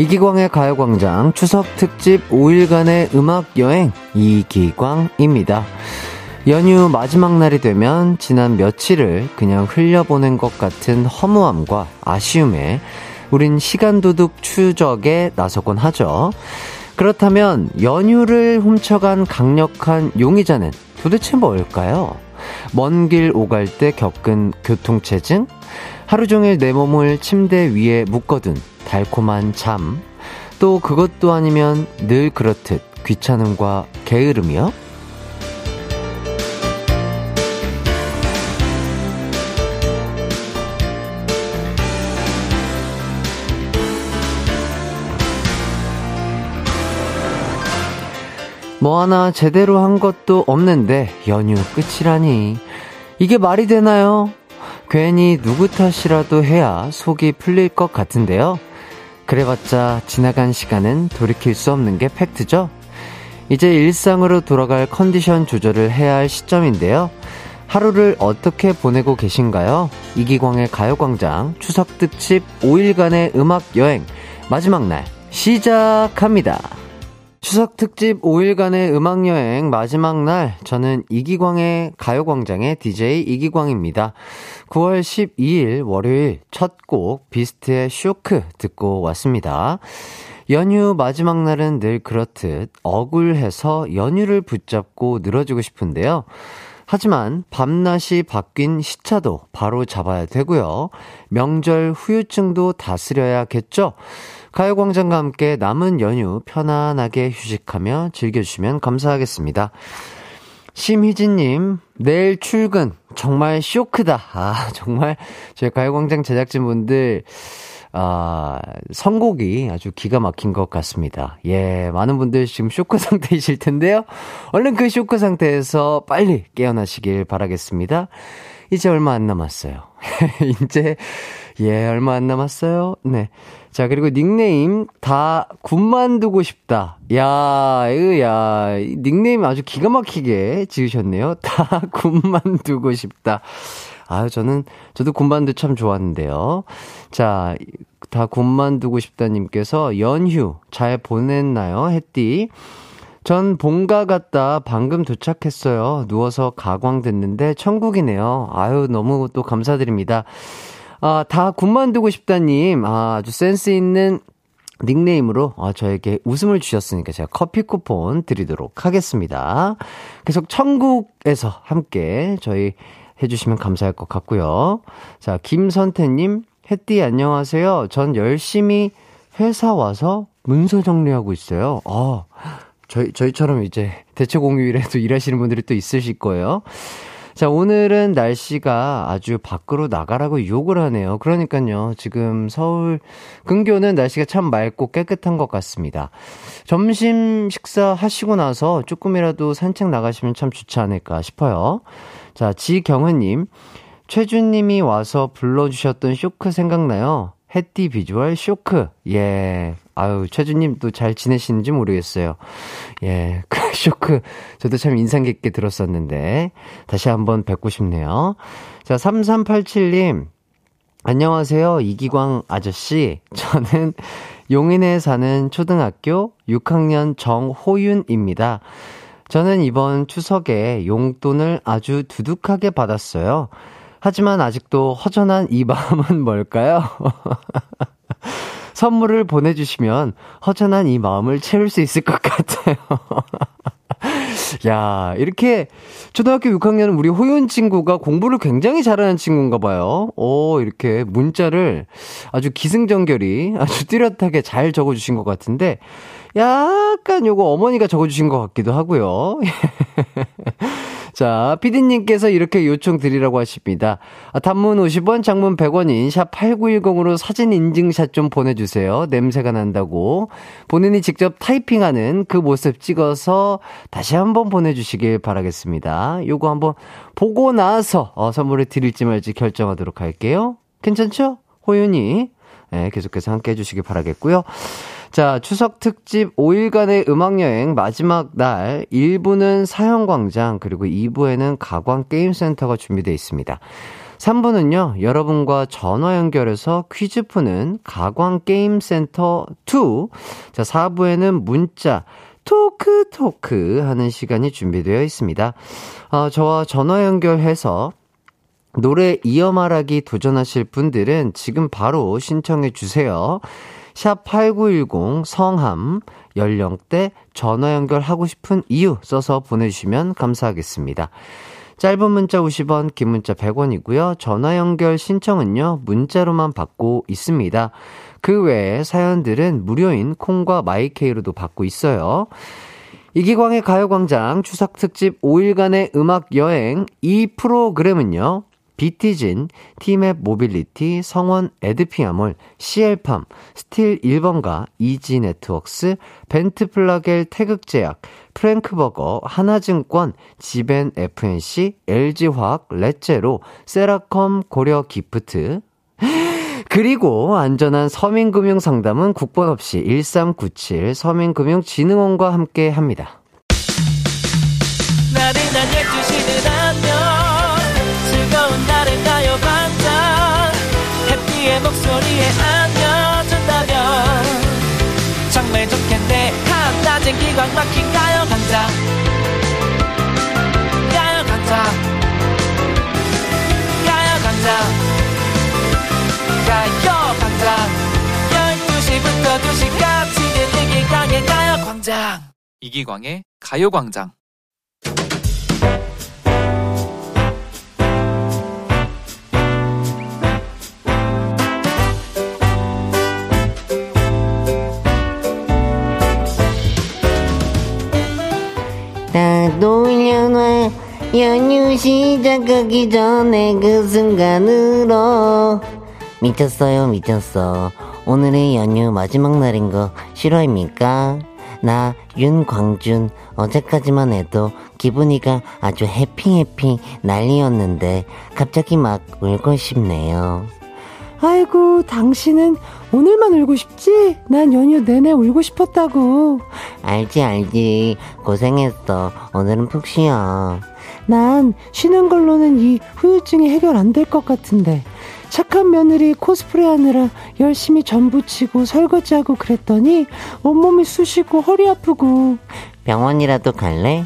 이기광의 가요광장 추석특집 5일간의 음악여행 이기광입니다. 연휴 마지막 날이 되면 지난 며칠을 그냥 흘려보낸 것 같은 허무함과 아쉬움에 우린 시간도둑 추적에 나서곤 하죠. 그렇다면 연휴를 훔쳐간 강력한 용의자는 도대체 뭘까요? 먼 길 오갈 때 겪은 교통체증? 하루 종일 내 몸을 침대 위에 묶어둔 달콤한 잠? 또 그것도 아니면 늘 그렇듯 귀찮음과 게으름이요? 뭐 하나 제대로 한 것도 없는데 연휴 끝이라니 이게 말이 되나요? 괜히 누구 탓이라도 해야 속이 풀릴 것 같은데요. 그래봤자 지나간 시간은 돌이킬 수 없는 게 팩트죠. 이제 일상으로 돌아갈 컨디션 조절을 해야 할 시점인데요. 하루를 어떻게 보내고 계신가요? 이기광의 가요광장 추석 특집 5일간의 음악여행 마지막 날 시작합니다. 추석 특집 5일간의 음악여행 마지막 날, 저는 이기광의 가요광장의 DJ 이기광입니다. 9월 12일 월요일 첫 곡 비스트의 쇼크 듣고 왔습니다. 연휴 마지막 날은 늘 그렇듯 억울해서 연휴를 붙잡고 늘어지고 싶은데요. 하지만 밤낮이 바뀐 시차도 바로 잡아야 되고요. 명절 후유증도 다스려야겠죠. 가요광장과 함께 남은 연휴 편안하게 휴식하며 즐겨주시면 감사하겠습니다. 심희진님, 내일 출근 정말 쇼크다. 아, 정말 저희 가요광장 제작진분들 선곡이 아주 기가 막힌 것 같습니다. 예, 많은 분들 지금 쇼크 상태이실 텐데요. 얼른 그 쇼크 상태에서 빨리 깨어나시길 바라겠습니다. 이제 얼마 안 남았어요. 이제 얼마 안 남았어요. 네. 자, 그리고 닉네임 다 군만두고 싶다. 야, 닉네임 아주 기가 막히게 지으셨네요. 다 군만두고 싶다. 아유, 저도 군만두 참 좋았는데요. 자, 다 군만두고 싶다님께서 연휴 잘 보냈나요? 햇띠. 전 본가 갔다 방금 도착했어요. 누워서 가광 듣는데 천국이네요. 아유, 너무 또 감사드립니다. 아, 다 군만두고 싶다님. 아, 아주 센스 있는 닉네임으로 저에게 웃음을 주셨으니까 제가 커피 쿠폰 드리도록 하겠습니다. 계속 천국에서 함께 저희 해주시면 감사할 것 같고요. 자, 김선태님, 햇띠 안녕하세요. 전 열심히 회사 와서 문서 정리하고 있어요. 저희처럼 이제 대체공휴일에도 일하시는 분들이 또 있으실 거예요. 자, 오늘은 날씨가 아주 밖으로 나가라고 유혹을 하네요. 그러니까요, 지금 서울 근교는 날씨가 참 맑고 깨끗한 것 같습니다. 점심 식사 하시고 나서 조금이라도 산책 나가시면 참 좋지 않을까 싶어요. 자, 지경은님, 최준님이 와서 불러주셨던 쇼크 생각나요? 햇띠 비주얼 쇼크. 예. 아유, 최준님도 잘 지내시는지 모르겠어요. 예. 그 쇼크. 저도 참 인상 깊게 들었었는데. 다시 한번 뵙고 싶네요. 자, 3387님. 안녕하세요. 이기광 아저씨. 저는 용인에 사는 초등학교 6학년 정호윤입니다. 저는 이번 추석에 용돈을 아주 두둑하게 받았어요. 하지만 아직도 허전한 이 마음은 뭘까요? 선물을 보내주시면 허전한 이 마음을 채울 수 있을 것 같아요. 야, 이렇게 초등학교 6학년은 우리 호윤 친구가 공부를 굉장히 잘하는 친구인가 봐요. 오, 이렇게 문자를 아주 기승전결이 아주 뚜렷하게 잘 적어주신 것 같은데 약간 요거 어머니가 적어주신 것 같기도 하고요. 자, 피디님께서 이렇게 요청 드리라고 하십니다. 단문 50원, 장문 100원인 샵 8910으로 사진 인증샷 좀 보내주세요. 냄새가 난다고. 본인이 직접 타이핑하는 그 모습 찍어서 다시 한번 보내주시길 바라겠습니다. 요거 한번 보고 나서 선물을 드릴지 말지 결정하도록 할게요. 괜찮죠? 호윤이. 네, 계속해서 함께 해주시길 바라겠고요. 자, 추석 특집 5일간의 음악여행 마지막 날 1부는 사연광장, 그리고 2부에는 가광게임센터가 준비되어 있습니다. 3부는요, 여러분과 전화 연결해서 퀴즈 푸는 가광게임센터2. 자, 4부에는 문자, 토크 하는 시간이 준비되어 있습니다. 저와 전화 연결해서 노래 이어 말하기 도전하실 분들은 지금 바로 신청해 주세요. 샵 8910 성함, 연령대, 전화 연결하고 싶은 이유 써서 보내주시면 감사하겠습니다. 짧은 문자 50원, 긴 문자 100원이고요. 전화 연결 신청은요, 문자로만 받고 있습니다. 그 외에 사연들은 무료인 콩과 마이케이로도 받고 있어요. 이기광의 가요광장 추석특집 5일간의 음악여행, 이 프로그램은요, 비티진, 티맵 모빌리티, 성원 에드피아몰, CL팜, 스틸 1번가, 이지네트웍스, 벤트플라겔 태극제약, 프랭크버거, 하나증권, 지벤 FNC, LG화학, 렛제로, 세라컴 고려기프트, 그리고 안전한 서민금융상담은 국번 없이 1397 서민금융진흥원과 함께합니다. 목소리에 안겨준다면 정말 좋겠네. 한낮엔 기광 막힌 가요광장, 가요광장, 가요광장, 가요광장. 12시부터 2시까지는 이기광의 가요광장. 이기광의 가요광장. 노년화 연휴 시작하기 전에 그 순간으로. 미쳤어요, 미쳤어. 오늘의 연휴 마지막 날인 거 싫어입니까? 나 윤광준. 어제까지만 해도 기분이가 아주 해피 난리였는데 갑자기 막 울고 싶네요. 아이고, 당신은 오늘만 울고 싶지? 난 연휴 내내 울고 싶었다고. 알지. 고생했어. 오늘은 푹 쉬어. 난 쉬는 걸로는 이 후유증이 해결 안 될 것 같은데. 착한 며느리 코스프레 하느라 열심히 전 부치고 설거지하고 그랬더니 온몸이 쑤시고 허리 아프고. 병원이라도 갈래?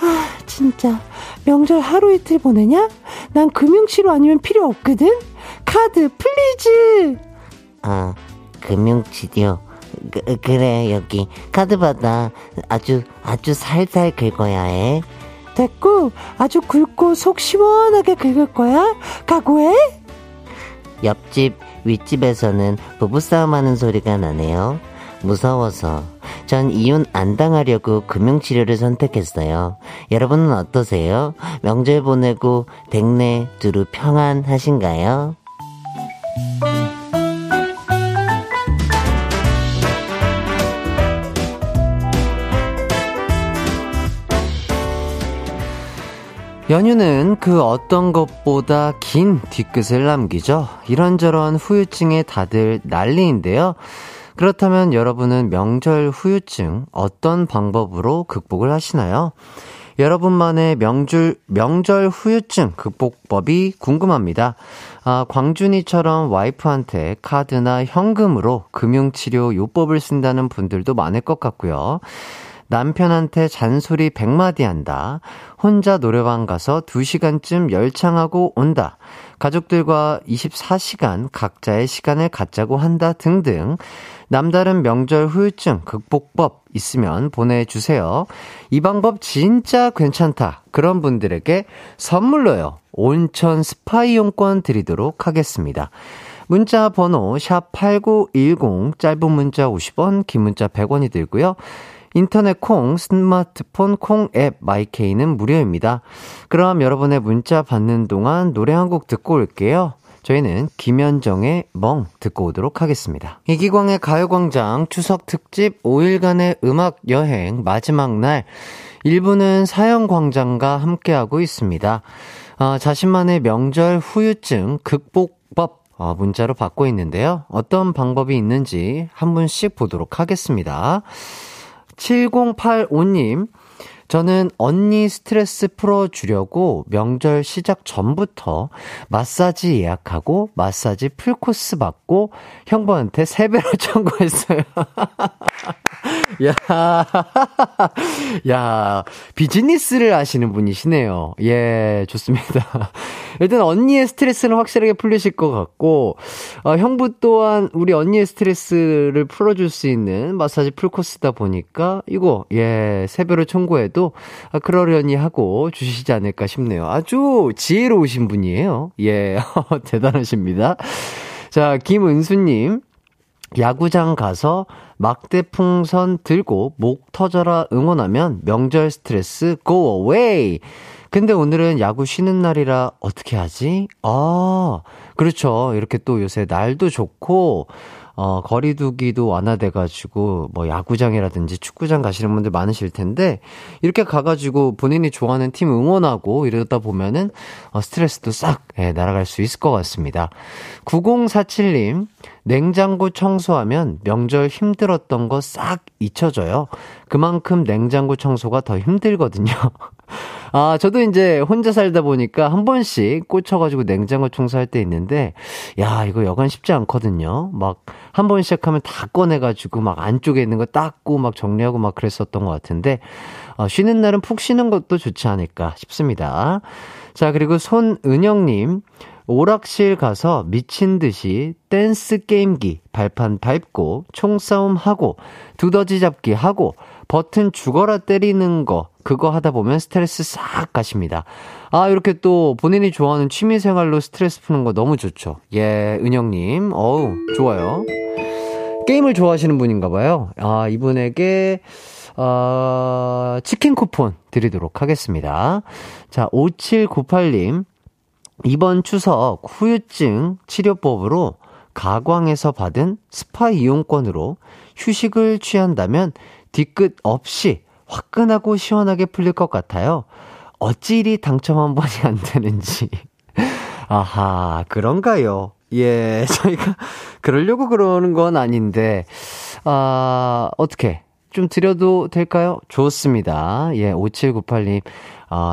아, 진짜 명절 하루 이틀 보내냐? 난 금융치료 아니면 필요 없거든? 카드 플리즈. 아, 금융치료. 그래, 여기 카드 받아. 아주 살살 긁어야 해. 됐고, 아주 굵고 속 시원하게 긁을 거야. 각오해. 옆집 윗집에서는 부부싸움하는 소리가 나네요. 무서워서 전 이혼 안 당하려고 금융치료를 선택했어요. 여러분은 어떠세요? 명절 보내고 댁내 두루 평안하신가요? 연휴는 그 어떤 것보다 긴 뒤끝을 남기죠. 이런저런 후유증에 다들 난리인데요. 그렇다면 여러분은 명절 후유증 어떤 방법으로 극복을 하시나요? 여러분만의 명절 후유증 극복법이 궁금합니다. 아, 광준이처럼 와이프한테 카드나 현금으로 금융치료 요법을 쓴다는 분들도 많을 것 같고요. 남편한테 잔소리 100마디 한다. 혼자 노래방 가서 2시간쯤 열창하고 온다. 가족들과 24시간 각자의 시간을 갖자고 한다 등등. 남다른 명절 후유증 극복법 있으면 보내주세요. 이 방법 진짜 괜찮다. 그런 분들에게 선물로요, 온천 스파 이용권 드리도록 하겠습니다. 문자 번호 샵8910, 짧은 문자 50원, 긴 문자 100원이 들고요. 인터넷 콩, 스마트폰 콩 앱, 마이케이는 무료입니다. 그럼 여러분의 문자 받는 동안 노래 한 곡 듣고 올게요. 저희는 김현정의 멍 듣고 오도록 하겠습니다. 이기광의 가요광장 추석특집 5일간의 음악여행 마지막 날 1부는 사연광장과 함께하고 있습니다. 자신만의 명절 후유증 극복법 문자로 받고 있는데요. 어떤 방법이 있는지 한 분씩 보도록 하겠습니다. 7085님, 저는 언니 스트레스 풀어주려고 명절 시작 전부터 마사지 예약하고 마사지 풀코스 받고 형부한테 세배로 청구했어요. 야, 비즈니스를 아시는 분이시네요. 예, 좋습니다. 일단 언니의 스트레스는 확실하게 풀리실 것 같고, 형부 또한 우리 언니의 스트레스를 풀어줄 수 있는 마사지 풀코스다 보니까 이거, 예, 세배로 청구해도 그러려니 하고 주시지 않을까 싶네요. 아주 지혜로우신 분이에요. 예, 대단하십니다. 자, 김은수님. 야구장 가서 막대 풍선 들고 목 터져라 응원하면 명절 스트레스 go away. 근데 오늘은 야구 쉬는 날이라 어떻게 하지? 아, 그렇죠. 이렇게 또 요새 날도 좋고 거리두기도 완화돼가지고 뭐 야구장이라든지 축구장 가시는 분들 많으실 텐데 이렇게 가가지고 본인이 좋아하는 팀 응원하고 이러다 보면은 스트레스도 싹 날아갈 수 있을 것 같습니다. 9047님, 냉장고 청소하면 명절 힘들었던 거 싹 잊혀져요. 그만큼 냉장고 청소가 더 힘들거든요. 아, 저도 이제 혼자 살다 보니까 한 번씩 꽂혀가지고 냉장고 청소할 때 있는데, 야, 이거 여간 쉽지 않거든요. 막, 한 번 시작하면 다 꺼내가지고 막 안쪽에 있는 거 닦고 막 정리하고 막 그랬었던 것 같은데, 쉬는 날은 푹 쉬는 것도 좋지 않을까 싶습니다. 자, 그리고 손은영님. 오락실 가서 미친 듯이 댄스 게임기 발판 밟고 총싸움 하고 두더지 잡기 하고 버튼 죽어라 때리는 거 그거 하다 보면 스트레스 싹 가십니다. 아, 이렇게 또 본인이 좋아하는 취미생활로 스트레스 푸는 거 너무 좋죠. 예, 은영님, 어우, 좋아요. 게임을 좋아하시는 분인가 봐요. 아, 이분에게 치킨 쿠폰 드리도록 하겠습니다. 자, 5798님. 이번 추석 후유증 치료법으로 가광에서 받은 스파 이용권으로 휴식을 취한다면 뒤끝 없이 화끈하고 시원하게 풀릴 것 같아요. 어찌 이리 당첨 한 번이 안 되는지. 아하, 그런가요? 예, 저희가 그러려고 그러는 건 아닌데, 어떻게 좀 드려도 될까요? 좋습니다. 예, 5798님.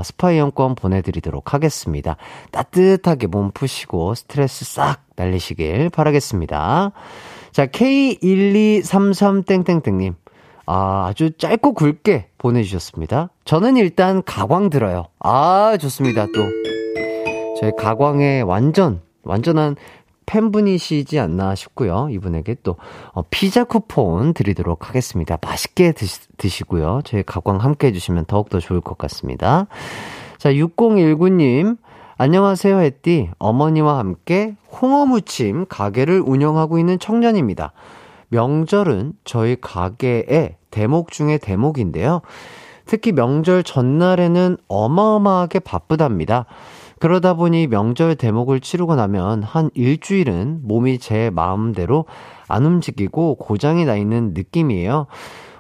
스파 이용권 보내드리도록 하겠습니다. 따뜻하게 몸 푸시고 스트레스 싹 날리시길 바라겠습니다. 자, K1233땡땡땡님. 아주 짧고 굵게 보내주셨습니다. 저는 일단 가광 들어요. 아, 좋습니다. 또 저희 가광의 완전한 팬분이시지 않나 싶고요. 이분에게 또 피자 쿠폰 드리도록 하겠습니다. 맛있게 드시고요. 저희 가광 함께 해주시면 더욱더 좋을 것 같습니다. 자, 6019님. 안녕하세요, 햇띠. 어머니와 함께 홍어무침 가게를 운영하고 있는 청년입니다. 명절은 저희 가게의 대목 중에 대목인데요. 특히 명절 전날에는 어마어마하게 바쁘답니다. 그러다 보니 명절 대목을 치르고 나면 한 일주일은 몸이 제 마음대로 안 움직이고 고장이 나 있는 느낌이에요.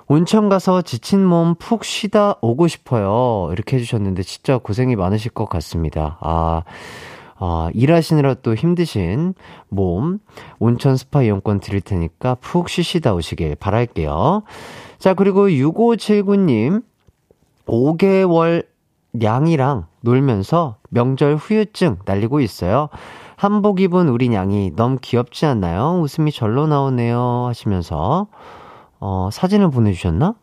온천 가서 지친 몸 푹 쉬다 오고 싶어요. 이렇게 해주셨는데 진짜 고생이 많으실 것 같습니다. 일하시느라 또 힘드신 몸, 온천 스파 이용권 드릴 테니까 푹 쉬시다 오시길 바랄게요. 자, 그리고 6579님, 5개월 냥이랑 놀면서 명절 후유증 날리고 있어요. 한복 입은 우리 냥이 너무 귀엽지 않나요? 웃음이 절로 나오네요 하시면서 사진을 보내주셨나?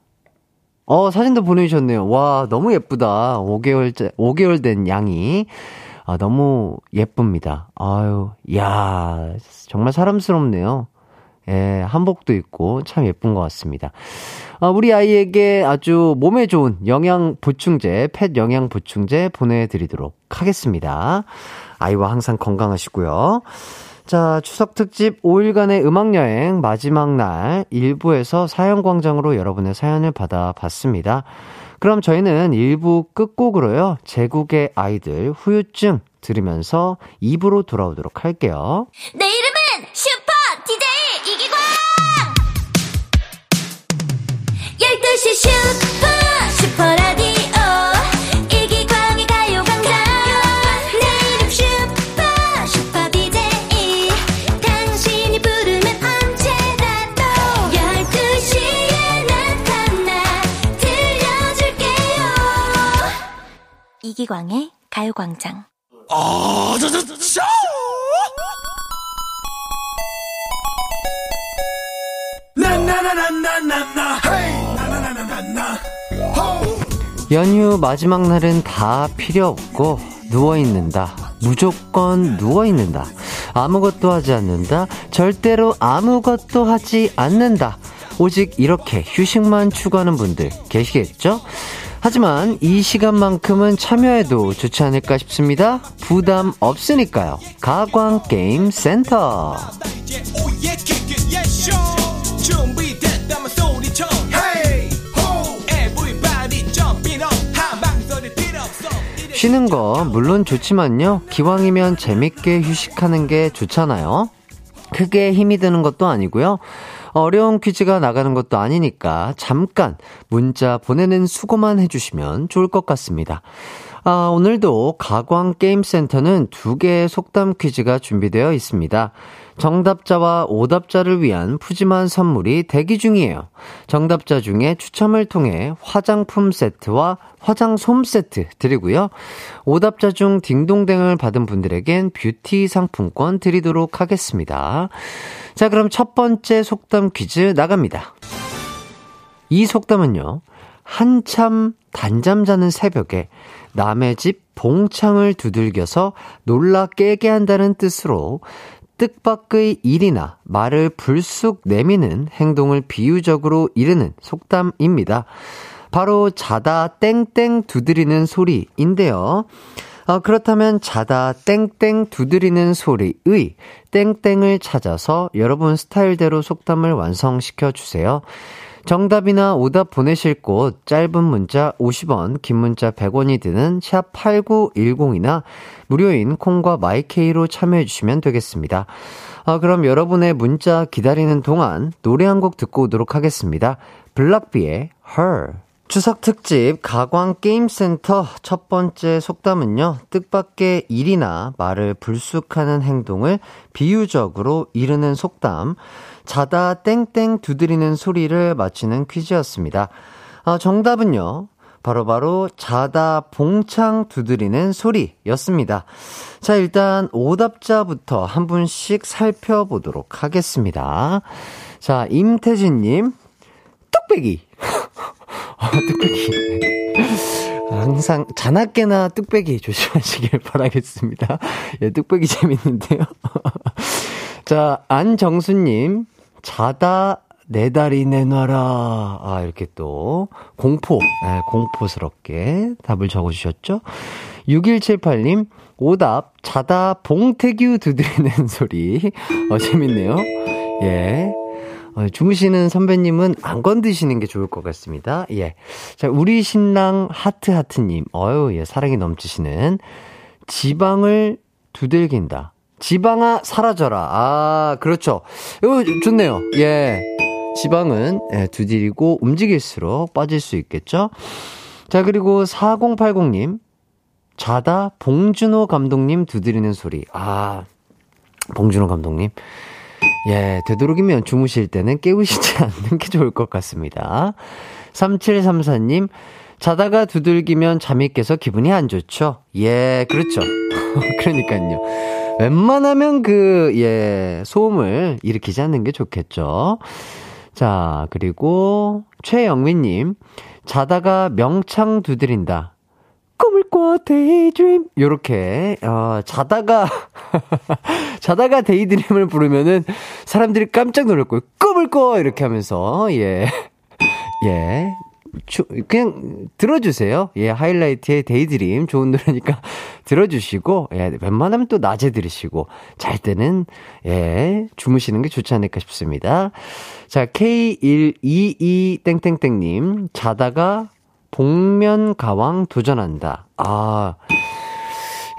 사진도 보내주셨네요. 와, 너무 예쁘다. 5개월 된 냥이 너무 예쁩니다. 아유, 야, 정말 사람스럽네요. 예, 한복도 입고 참 예쁜 것 같습니다. 우리 아이에게 아주 몸에 좋은 영양보충제, 펫 영양보충제 보내드리도록 하겠습니다. 아이와 항상 건강하시고요. 자, 추석 특집 5일간의 음악여행 마지막 날 1부에서 사연광장으로 여러분의 사연을 받아봤습니다. 그럼 저희는 1부 끝곡으로요, 제국의 아이들 후유증 들으면서 2부로 돌아오도록 할게요. 내 이름은 슈퍼! 슈퍼라디오 이기광의 가요광장. 내 이름 슈퍼 DJ 당신이 부르면 언제나 또 12시에 나타나 들려줄게요. 이기광의 가요광장. 연휴 마지막 날은 다 필요 없고 누워있는다. 무조건 누워있는다. 아무것도 하지 않는다. 절대로 아무것도 하지 않는다. 오직 이렇게 휴식만 추구하는 분들 계시겠죠? 하지만 이 시간만큼은 참여해도 좋지 않을까 싶습니다. 부담 없으니까요. 가광게임센터. 쉬는 거 물론 좋지만요, 기왕이면 재밌게 휴식하는 게 좋잖아요. 크게 힘이 드는 것도 아니고요, 어려운 퀴즈가 나가는 것도 아니니까 잠깐 문자 보내는 수고만 해주시면 좋을 것 같습니다. 아, 오늘도 가광게임센터는 두 개의 속담 퀴즈가 준비되어 있습니다. 정답자와 오답자를 위한 푸짐한 선물이 대기 중이에요. 정답자 중에 추첨을 통해 화장품 세트와 화장솜 세트 드리고요, 오답자 중 딩동댕을 받은 분들에겐 뷰티 상품권 드리도록 하겠습니다. 자, 그럼 첫 번째 속담 퀴즈 나갑니다. 이 속담은요, 한참 단잠 자는 새벽에 남의 집 봉창을 두들겨서 놀라 깨게 한다는 뜻으로 뜻밖의 일이나 말을 불쑥 내미는 행동을 비유적으로 이르는 속담입니다. 바로 자다 땡땡 두드리는 소리인데요. 그렇다면 자다 땡땡 두드리는 소리의 땡땡을 찾아서 여러분 스타일대로 속담을 완성시켜 주세요. 정답이나 오답 보내실 곳, 짧은 문자 50원, 긴 문자 100원이 드는 샵 8910이나 무료인 콩과 마이케이로 참여해 주시면 되겠습니다. 그럼 여러분의 문자 기다리는 동안 노래 한 곡 듣고 오도록 하겠습니다. 블락비의 Her. 추석특집 가광게임센터 첫 번째 속담은요, 뜻밖의 일이나 말을 불쑥하는 행동을 비유적으로 이르는 속담, 자다 땡땡 두드리는 소리를 맞히는 퀴즈였습니다. 정답은요, 바로 자다 봉창 두드리는 소리였습니다. 자, 일단 오답자부터 한 분씩 살펴보도록 하겠습니다. 자, 임태진님, 뚝배기. 뚝배기. 항상 자나깨나 뚝배기 조심하시길 바라겠습니다. 예, 뚝배기 재밌는데요. 자, 안정수님, 자다 내 다리 내놔라. 아, 이렇게 또 공포, 공포스럽게 답을 적어주셨죠. 6178님, 오답 자다 봉태규 두드리는 소리. 재밌네요. 예, 주무시는 선배님은 안 건드시는 게 좋을 것 같습니다. 예. 자, 우리 신랑 하트하트님. 예, 사랑이 넘치시는. 지방을 두들긴다. 지방아, 사라져라. 아, 그렇죠. 이거 좋네요. 예. 지방은, 예, 두드리고 움직일수록 빠질 수 있겠죠. 자, 그리고 4080님. 자다 봉준호 감독님 두드리는 소리. 아, 봉준호 감독님. 예, 되도록이면 주무실 때는 깨우시지 않는 게 좋을 것 같습니다. 3734님, 자다가 두들기면 잠이 깨서 기분이 안 좋죠? 예, 그렇죠. 그러니까요. 웬만하면 소음을 일으키지 않는 게 좋겠죠. 자, 그리고 최영민님, 자다가 명창 두드린다. 꿈을 꿔 데이드림, 요렇게 자다가 데이드림을 부르면은 사람들이 깜짝 놀랄 거예요. 꿈을 꿔, 이렇게 하면서. 예, 그냥 들어주세요. 예, 하이라이트의 데이드림 좋은 노래니까 들어주시고, 예, 웬만하면 또 낮에 들으시고, 잘 때는, 예, 주무시는 게 좋지 않을까 싶습니다. 자, K122땡땡땡님, 자다가 복면가왕 도전한다. 아,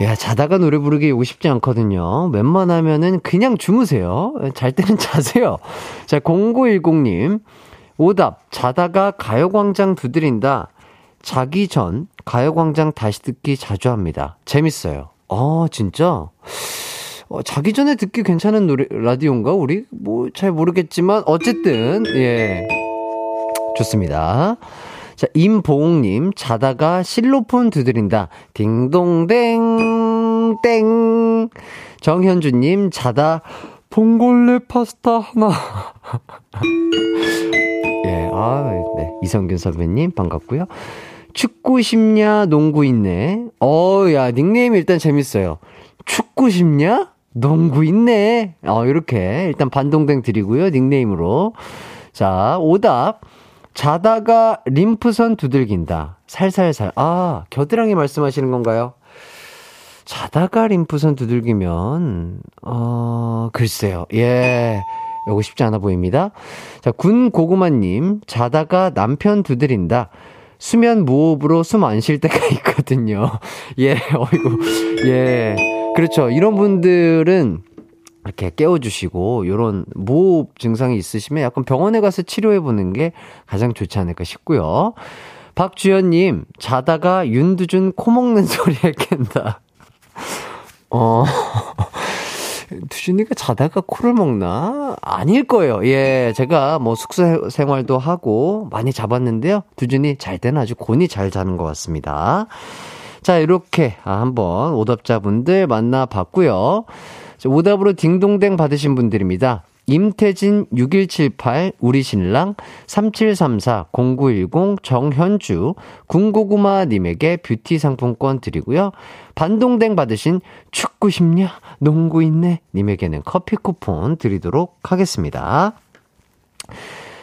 야, 자다가 노래 부르기 이거 쉽지 않거든요. 웬만하면은 그냥 주무세요. 잘 때는 자세요. 자, 0910님, 오답 자다가 가요광장 두드린다. 자기 전 가요광장 다시 듣기 자주 합니다. 재밌어요. 진짜? 자기 전에 듣기 괜찮은 노래 라디오인가? 우리 뭐 잘 모르겠지만 어쨌든, 예, 좋습니다. 자, 임보웅님, 자다가 실로폰 두드린다. 딩동댕, 땡. 정현주님, 자다 봉골레 파스타 하나. 예, 아, 네. 이성균 선배님, 반갑고요. 축구 싶냐, 농구 있네. 야, 닉네임이 일단 재밌어요. 축구 싶냐? 농구 있네. 이렇게 일단 반동댕 드리고요. 닉네임으로. 자, 오답. 자다가 림프선 두들긴다. 살살살. 아, 겨드랑이 말씀하시는 건가요? 자다가 림프선 두들기면 글쎄요. 예. 요거 쉽지 않아 보입니다. 자, 군고구마님. 자다가 남편 두드린다. 수면 무호흡으로 숨 안 쉴 때가 있거든요. 예. 어이구. 예. 그렇죠. 이런 분들은 이렇게 깨워주시고, 요런 무호흡 증상이 있으시면 약간 병원에 가서 치료해보는 게 가장 좋지 않을까 싶고요. 박주연님, 자다가 윤두준 코 먹는 소리에 깬다. 두준이가 자다가 코를 먹나? 아닐 거예요. 예, 제가 뭐 숙소 생활도 하고 많이 자봤는데요. 두준이 잘 때는 아주 곤히 잘 자는 것 같습니다. 자, 이렇게 한번 오답자분들 만나봤고요. 오답으로 딩동댕 받으신 분들입니다. 임태진 6178 우리 신랑 3734 0910 정현주 군고구마 님에게 뷰티 상품권 드리고요. 반동댕 받으신 축구 싶냐 농구 있네 님에게는 커피 쿠폰 드리도록 하겠습니다.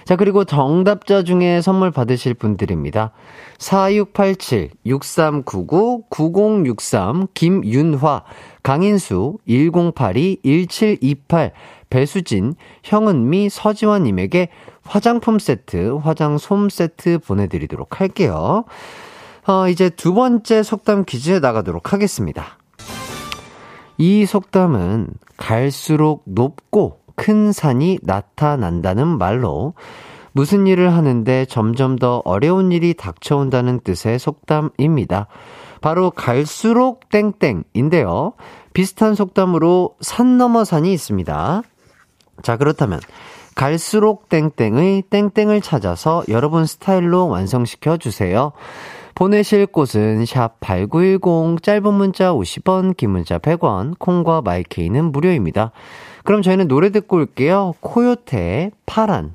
자, 그리고 정답자 중에 선물 받으실 분들입니다. 4687, 6399, 9063, 김윤화, 강인수, 1082, 1728, 배수진, 형은미, 서지원님에게 화장품 세트, 화장솜 세트 보내드리도록 할게요. 이제 두 번째 속담 퀴즈에 나가도록 하겠습니다. 이 속담은 갈수록 높고 큰 산이 나타난다는 말로 무슨 일을 하는데 점점 더 어려운 일이 닥쳐온다는 뜻의 속담입니다. 바로 갈수록 땡땡인데요. 비슷한 속담으로 산 넘어 산이 있습니다. 자, 그렇다면 갈수록 땡땡의 땡땡을 찾아서 여러분 스타일로 완성시켜 주세요. 보내실 곳은 샵8910, 짧은 문자 50원, 긴 문자 100원, 콩과 마이케이는 무료입니다. 그럼 저희는 노래 듣고 올게요. 코요태의 파란.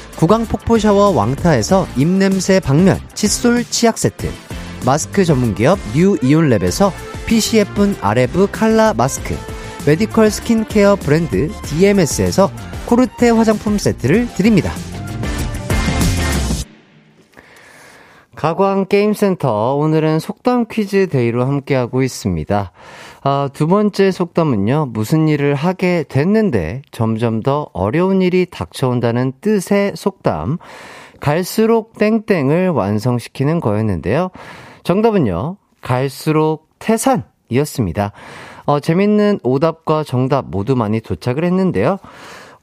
구강폭포 샤워 왕타에서 입냄새 박멸 칫솔 치약 세트, 마스크 전문기업 뉴 이온랩에서 PCF 아레브 칼라 마스크, 메디컬 스킨케어 브랜드 DMS에서 코르테 화장품 세트를 드립니다. 가광게임센터, 오늘은 속담 퀴즈 데이로 함께하고 있습니다. 두 번째 속담은요, 무슨 일을 하게 됐는데 점점 더 어려운 일이 닥쳐온다는 뜻의 속담, 갈수록 땡땡을 완성시키는 거였는데요. 정답은요, 갈수록 태산이었습니다. 재밌는 오답과 정답 모두 많이 도착을 했는데요.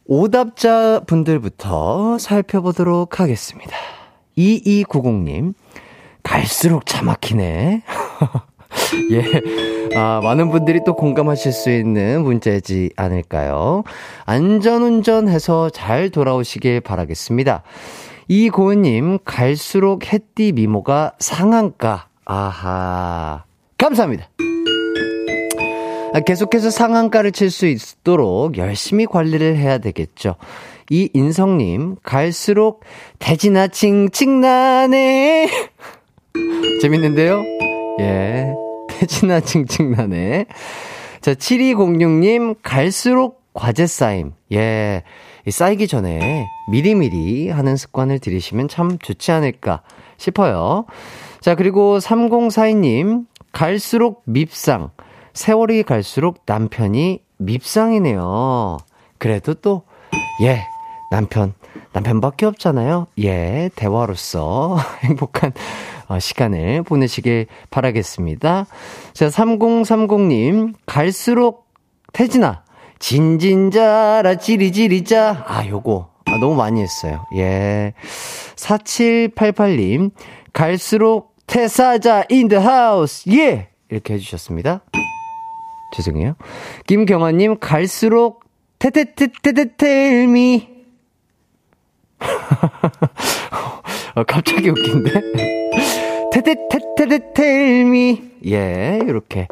오답자 분들부터 살펴보도록 하겠습니다. 2290님, 갈수록 차 막히네. 예. 아, 많은 분들이 또 공감하실 수 있는 문제지 않을까요? 안전운전해서 잘 돌아오시길 바라겠습니다. 이고은님, 갈수록 햇띠 미모가 상한가. 아하. 감사합니다. 계속해서 상한가를 칠 수 있도록 열심히 관리를 해야 되겠죠. 이인성님, 갈수록 대지나 칭칭나네. 재밌는데요? 예, 대지나 칭칭나네. 자, 7206님, 갈수록 과제 쌓임. 예, 쌓이기 전에 미리미리 하는 습관을 들이시면 참 좋지 않을까 싶어요. 자, 그리고 3042님, 갈수록 밉상. 세월이 갈수록 남편이 밉상이네요. 그래도 또, 예, 남편밖에 없잖아요. 예, 대화로서 행복한 시간을 보내시길 바라겠습니다. 자, 3030님, 갈수록 태진아, 진진자라 찌리찌리자. 아, 요거. 아, 너무 많이 했어요. 예. 4788님, 갈수록 태사자 in the house. 예! 이렇게 해주셨습니다. 죄송해요. 김경아님, 갈수록 텔미. 갑자기 웃긴데. 텔미. 예, 이렇게.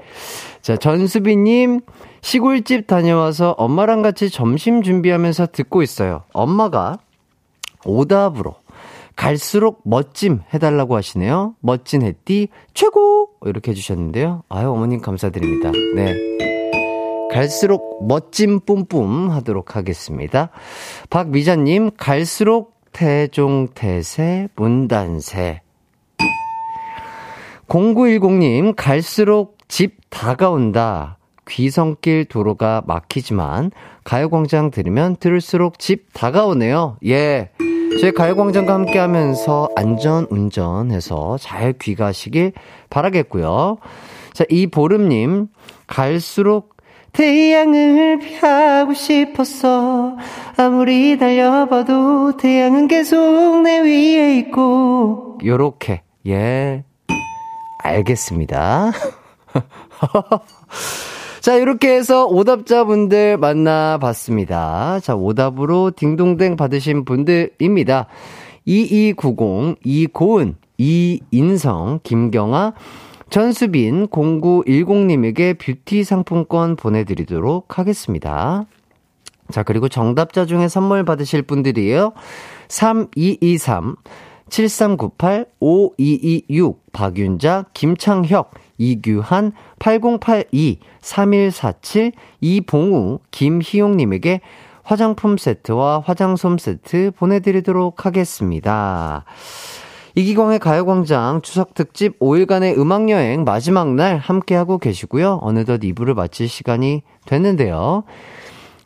자, 전수빈님, 시골집 다녀와서 엄마랑 같이 점심 준비하면서 듣고 있어요. 엄마가 오답으로 갈수록 멋짐 해달라고 하시네요. 멋진 햇띠 최고! 이렇게 해주셨는데요. 아유, 어머님 감사드립니다. 네, 갈수록 멋짐 뿜뿜 하도록 하겠습니다. 박미자님, 갈수록 태종태세 문단세. 0910님, 갈수록 집 다가온다. 귀성길 도로가 막히지만 가요광장 들으면 들을수록 집 다가오네요. 예, 저희 가요광장과 함께하면서 안전운전해서 잘 귀가하시길 바라겠고요. 자, 이보름님, 갈수록 태양을 피하고 싶었어. 아무리 달려봐도 태양은 계속 내 위에 있고. 요렇게. 예, 알겠습니다. 자, 이렇게 해서 오답자분들 만나봤습니다. 자, 오답으로 딩동댕 받으신 분들입니다. 2290, 이고은, 이인성, 김경아, 전수빈, 0910님에게 뷰티 상품권 보내드리도록 하겠습니다. 자, 그리고 정답자 중에 선물 받으실 분들이에요. 3223, 7398, 5226, 박윤자, 김창혁, 이규한, 8082, 3147, 이봉우, 김희용님에게 화장품 세트와 화장솜 세트 보내드리도록 하겠습니다. 이기광의 가요광장 추석특집 5일간의 음악여행 마지막 날 함께하고 계시고요. 어느덧 2부를 마칠 시간이 됐는데요.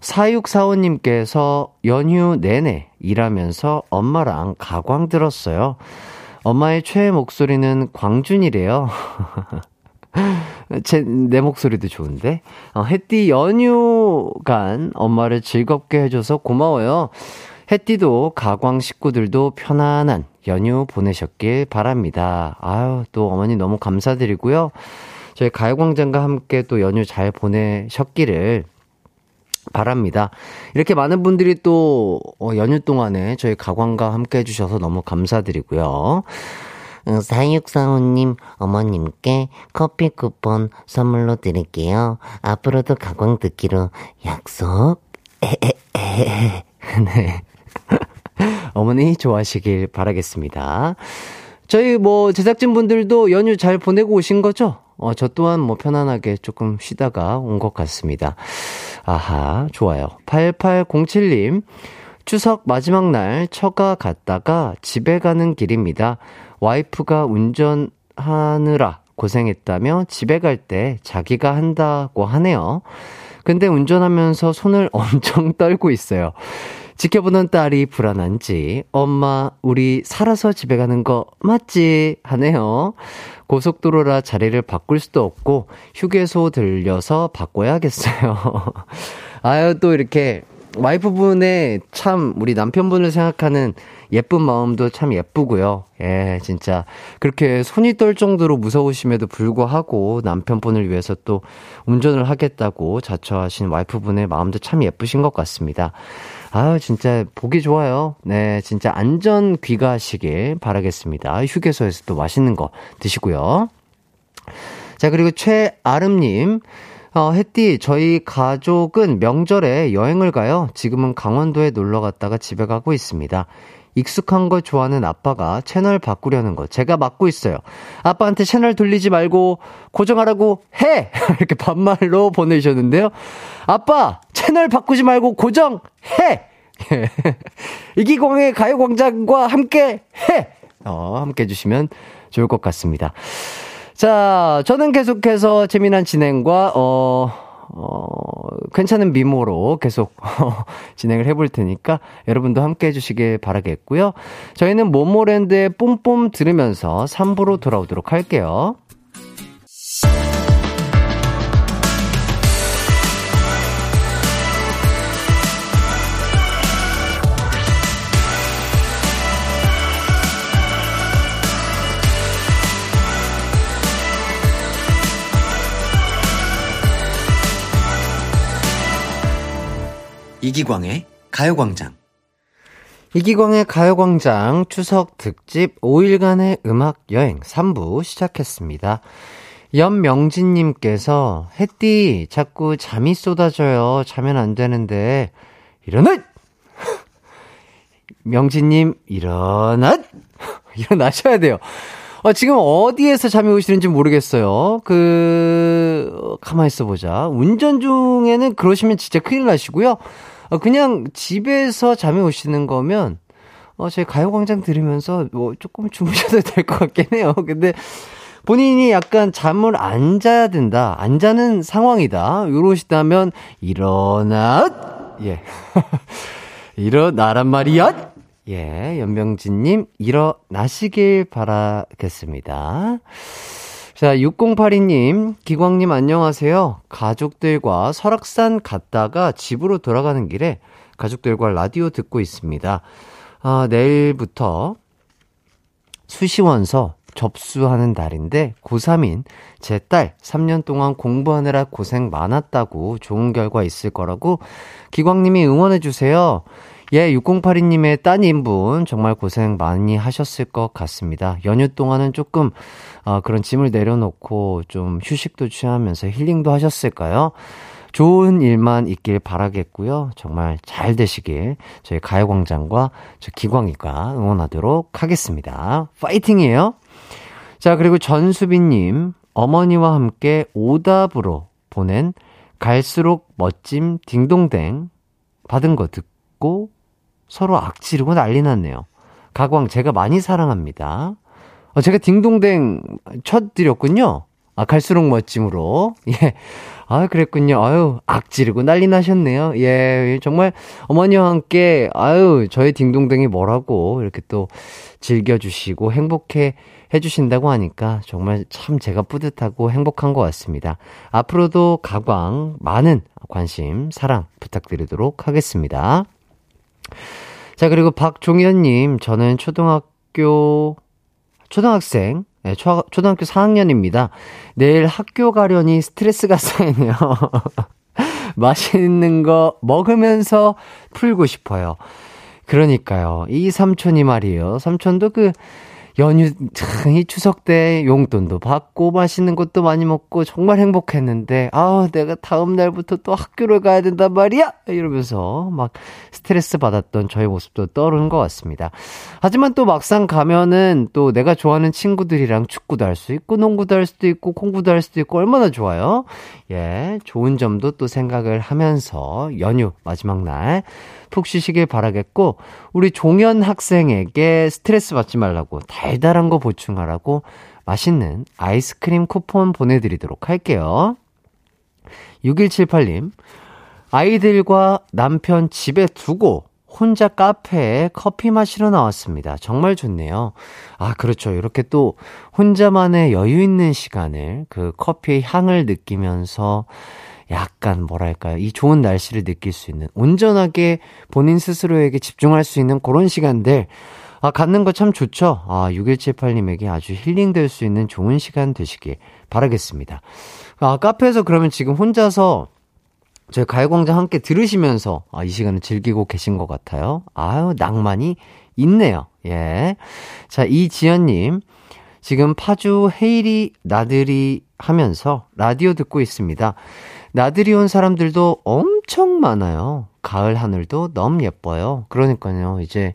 4645님께서 연휴 내내 일하면서 엄마랑 가광 들었어요. 엄마의 최애 목소리는 광준이래요. 내 목소리도 좋은데. 햇띠 연휴간 엄마를 즐겁게 해줘서 고마워요. 햇띠도 가광 식구들도 편안한 연휴 보내셨길 바랍니다. 아유, 또 어머니 너무 감사드리고요. 저희 가요광장과 함께 또 연휴 잘 보내셨기를 바랍니다. 이렇게 많은 분들이 또 연휴 동안에 저희 가광과 함께 해주셔서 너무 감사드리고요. 4645님 어머님께 커피 쿠폰 선물로 드릴게요. 앞으로도 가광 듣기로 약속. 네. 어머니 좋아하시길 바라겠습니다. 저희 뭐 제작진분들도 연휴 잘 보내고 오신 거죠? 저 또한 뭐 편안하게 조금 쉬다가 온 것 같습니다. 아하, 좋아요. 8807님, 추석 마지막 날 처가 갔다가 집에 가는 길입니다. 와이프가 운전하느라 고생했다며 집에 갈 때 자기가 한다고 하네요. 근데 운전하면서 손을 엄청 떨고 있어요. 지켜보는 딸이 불안한지 엄마 우리 살아서 집에 가는 거 맞지? 하네요. 고속도로라 자리를 바꿀 수도 없고 휴게소 들려서 바꿔야겠어요. 아유, 또 이렇게 와이프분의 참 우리 남편분을 생각하는 예쁜 마음도 참 예쁘고요. 예, 진짜 그렇게 손이 떨 정도로 무서우심에도 불구하고 남편분을 위해서 또 운전을 하겠다고 자처하신 와이프분의 마음도 참 예쁘신 것 같습니다. 아유, 진짜 보기 좋아요. 네, 진짜 안전 귀가하시길 바라겠습니다. 휴게소에서 또 맛있는 거 드시고요. 자, 그리고 최아름님, 햇띠, 저희 가족은 명절에 여행을 가요. 지금은 강원도에 놀러 갔다가 집에 가고 있습니다. 익숙한 거 좋아하는 아빠가 채널 바꾸려는 거 제가 막고 있어요. 아빠한테 채널 돌리지 말고 고정하라고 해! 이렇게 반말로 보내주셨는데요. 아빠! 채널 바꾸지 말고 고정해! 이기광의 가요광장과 함께 해! 함께 해주시면 좋을 것 같습니다. 자, 저는 계속해서 재미난 진행과, 괜찮은 미모로 계속 진행을 해볼 테니까 여러분도 함께 해주시길 바라겠고요. 저희는 모모랜드의 뽐뽐 들으면서 3부로 돌아오도록 할게요. 이기광의 가요광장. 이기광의 가요광장 추석 특집 5일간의 음악여행 3부 시작했습니다. 연명진님께서 햇띠 자꾸 잠이 쏟아져요. 자면 안 되는데 일어나! 명진님 일어나! 일어나셔야 돼요. 지금 어디에서 잠이 오시는지 모르겠어요. 가만히 있어보자. 운전 중에는 그러시면 진짜 큰일 나시고요. 그냥 집에서 잠이 오시는 거면, 저희 가요광장 들으면서 뭐 조금 주무셔도 될 것 같긴 해요. 근데 본인이 약간 잠을 안 자야 된다, 안 자는 상황이다, 이러시다면, 일어나! 예. 일어나란 말이야! 예, 연명진님, 일어나시길 바라겠습니다. 자, 6082님, 기광님 안녕하세요. 가족들과 설악산 갔다가 집으로 돌아가는 길에 가족들과 라디오 듣고 있습니다. 내일부터 수시원서 접수하는 날인데 고3인 제 딸 3년 동안 공부하느라 고생 많았다고 좋은 결과 있을 거라고 기광님이 응원해주세요. 예, 6082님의 따님분 정말 고생 많이 하셨을 것 같습니다. 연휴 동안은 조금 그런 짐을 내려놓고 좀 휴식도 취하면서 힐링도 하셨을까요? 좋은 일만 있길 바라겠고요. 정말 잘 되시길 저희 가요광장과 저 기광이가 응원하도록 하겠습니다. 파이팅이에요. 자, 그리고 전수빈님, 어머니와 함께 오답으로 보낸 갈수록 멋짐 딩동댕 받은 거 듣고 서로 악지르고 난리 났네요. 가광 제가 많이 사랑합니다. 제가 딩동댕 쳐드렸군요. 갈수록 멋짐으로. 예. 그랬군요. 악지르고 난리 나셨네요. 예, 정말 어머니와 함께, 저의 딩동댕이 뭐라고 이렇게 또 즐겨주시고 행복해 해주신다고 하니까 정말 참 제가 뿌듯하고 행복한 것 같습니다. 앞으로도 가광 많은 관심, 사랑 부탁드리도록 하겠습니다. 자, 그리고 박종현님, 저는 초등학교 4학년입니다. 내일 학교 가려니 스트레스가 쌓이네요. 맛있는 거 먹으면서 풀고 싶어요. 그러니까요. 이 삼촌이 말이에요. 삼촌도 연휴, 이 추석 때 용돈도 받고 맛있는 것도 많이 먹고 정말 행복했는데, 내가 다음 날부터 또 학교를 가야 된단 말이야! 이러면서 막 스트레스 받았던 저의 모습도 떠오르는 것 같습니다. 하지만 또 막상 가면은 또 내가 좋아하는 친구들이랑 축구도 할 수 있고, 농구도 할 수도 있고, 공부도 할 수도 있고, 얼마나 좋아요? 예, 좋은 점도 또 생각을 하면서 연휴 마지막 날 푹 쉬시길 바라겠고, 우리 종현 학생에게 스트레스 받지 말라고 달달한 거 보충하라고 맛있는 아이스크림 쿠폰 보내드리도록 할게요. 6178님, 아이들과 남편 집에 두고 혼자 카페에 커피 마시러 나왔습니다. 정말 좋네요. 그렇죠. 이렇게 또 혼자만의 여유 있는 시간을 그 커피의 향을 느끼면서 약간 뭐랄까요, 이 좋은 날씨를 느낄 수 있는, 온전하게 본인 스스로에게 집중할 수 있는 그런 시간들 갖는 거 참 좋죠. 6178님에게 아주 힐링될 수 있는 좋은 시간 되시길 바라겠습니다. 카페에서 그러면 지금 혼자서 저희 가요광장 함께 들으시면서 이 시간을 즐기고 계신 것 같아요. 아유, 낭만이 있네요. 예. 자, 이지연님, 지금 파주 헤이리 나들이 하면서 라디오 듣고 있습니다. 나들이 온 사람들도 엄청 많아요. 가을 하늘도 너무 예뻐요. 그러니까요, 이제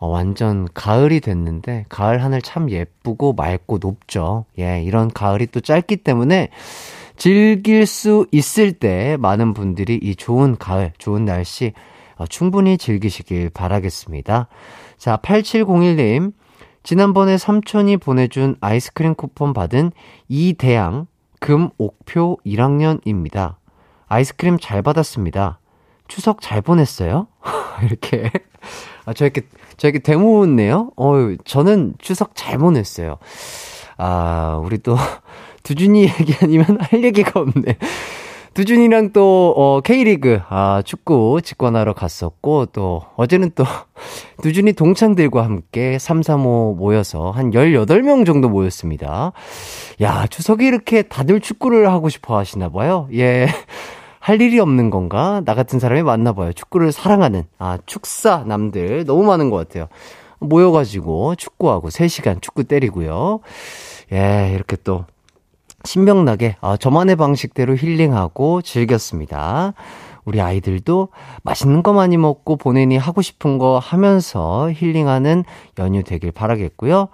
완전 가을이 됐는데, 가을 하늘 참 예쁘고 맑고 높죠. 예, 이런 가을이 또 짧기 때문에 즐길 수 있을 때 많은 분들이 이 좋은 가을, 좋은 날씨 충분히 즐기시길 바라겠습니다. 자, 8701님, 지난번에 삼촌이 보내준 아이스크림 쿠폰 받은 이대양 금옥표 1학년입니다. 아이스크림 잘 받았습니다. 추석 잘 보냈어요? 이렇게 저에게 대모네요. 저는 추석 잘 보냈어요. 우리 또 두준이 얘기 아니면 할 얘기가 없네. 두준이랑 또 K리그 축구 직관하러 갔었고, 또 어제는 또 두준이 동창들과 함께 335 모여서 한 18명 정도 모였습니다. 야, 추석에 이렇게 다들 축구를 하고 싶어 하시나 봐요. 예. 할 일이 없는 건가? 나 같은 사람이 많나 봐요. 축구를 사랑하는 축사 남들 너무 많은 것 같아요. 모여가지고 축구하고 3시간 축구 때리고요. 예, 이렇게 또 신명나게 저만의 방식대로 힐링하고 즐겼습니다. 우리 아이들도 맛있는 거 많이 먹고 본인이 하고 싶은 거 하면서 힐링하는 연휴 되길 바라겠고요.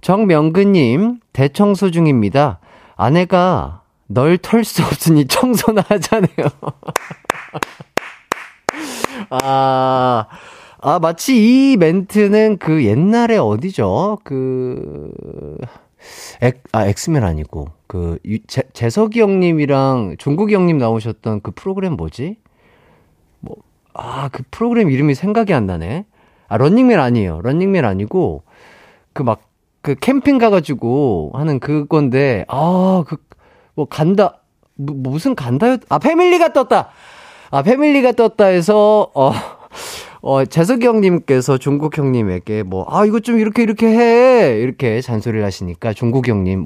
정명근님, 대청소 중입니다. 아내가 널 털 수 없으니 청소나 하자네요. 마치 이 멘트는 그 옛날에 어디죠? 엑스맨 아니고, 재석이 형님이랑 종국이 형님 나오셨던 그 프로그램 뭐지? 그 프로그램 이름이 생각이 안 나네? 런닝맨 아니에요. 런닝맨 아니고, 캠핑 가가지고 하는 그건데, 패밀리가 떴다! 패밀리가 떴다 해서, 재석이 형님께서 종국 형님에게 이거 좀 이렇게 해! 이렇게 잔소리를 하시니까 종국 형님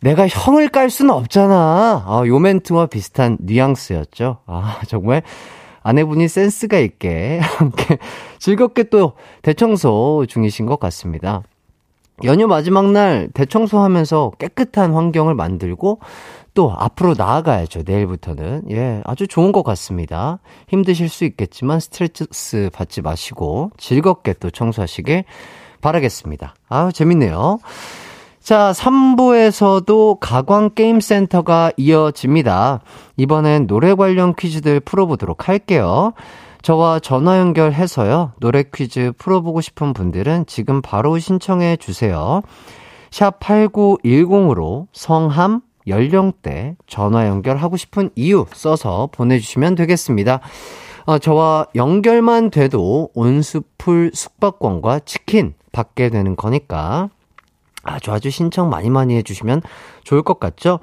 내가 형을 깔 수는 없잖아! 요 멘트와 비슷한 뉘앙스였죠. 정말 아내분이 센스가 있게 함께 즐겁게 또 대청소 중이신 것 같습니다. 연휴 마지막 날 대청소하면서 깨끗한 환경을 만들고 또 앞으로 나아가야죠. 내일부터는. 예, 아주 좋은 것 같습니다. 힘드실 수 있겠지만 스트레스 받지 마시고 즐겁게 또 청소하시길 바라겠습니다. 재밌네요. 자, 3부에서도 가광게임센터가 이어집니다. 이번엔 노래 관련 퀴즈들 풀어보도록 할게요. 저와 전화 연결해서요, 노래 퀴즈 풀어보고 싶은 분들은 지금 바로 신청해 주세요. 샵 8910으로 성함, 연령대, 전화 연결하고 싶은 이유 써서 보내주시면 되겠습니다. 저와 연결만 돼도 온수풀 숙박권과 치킨 받게 되는 거니까 아주 신청 많이 해주시면 좋을 것 같죠?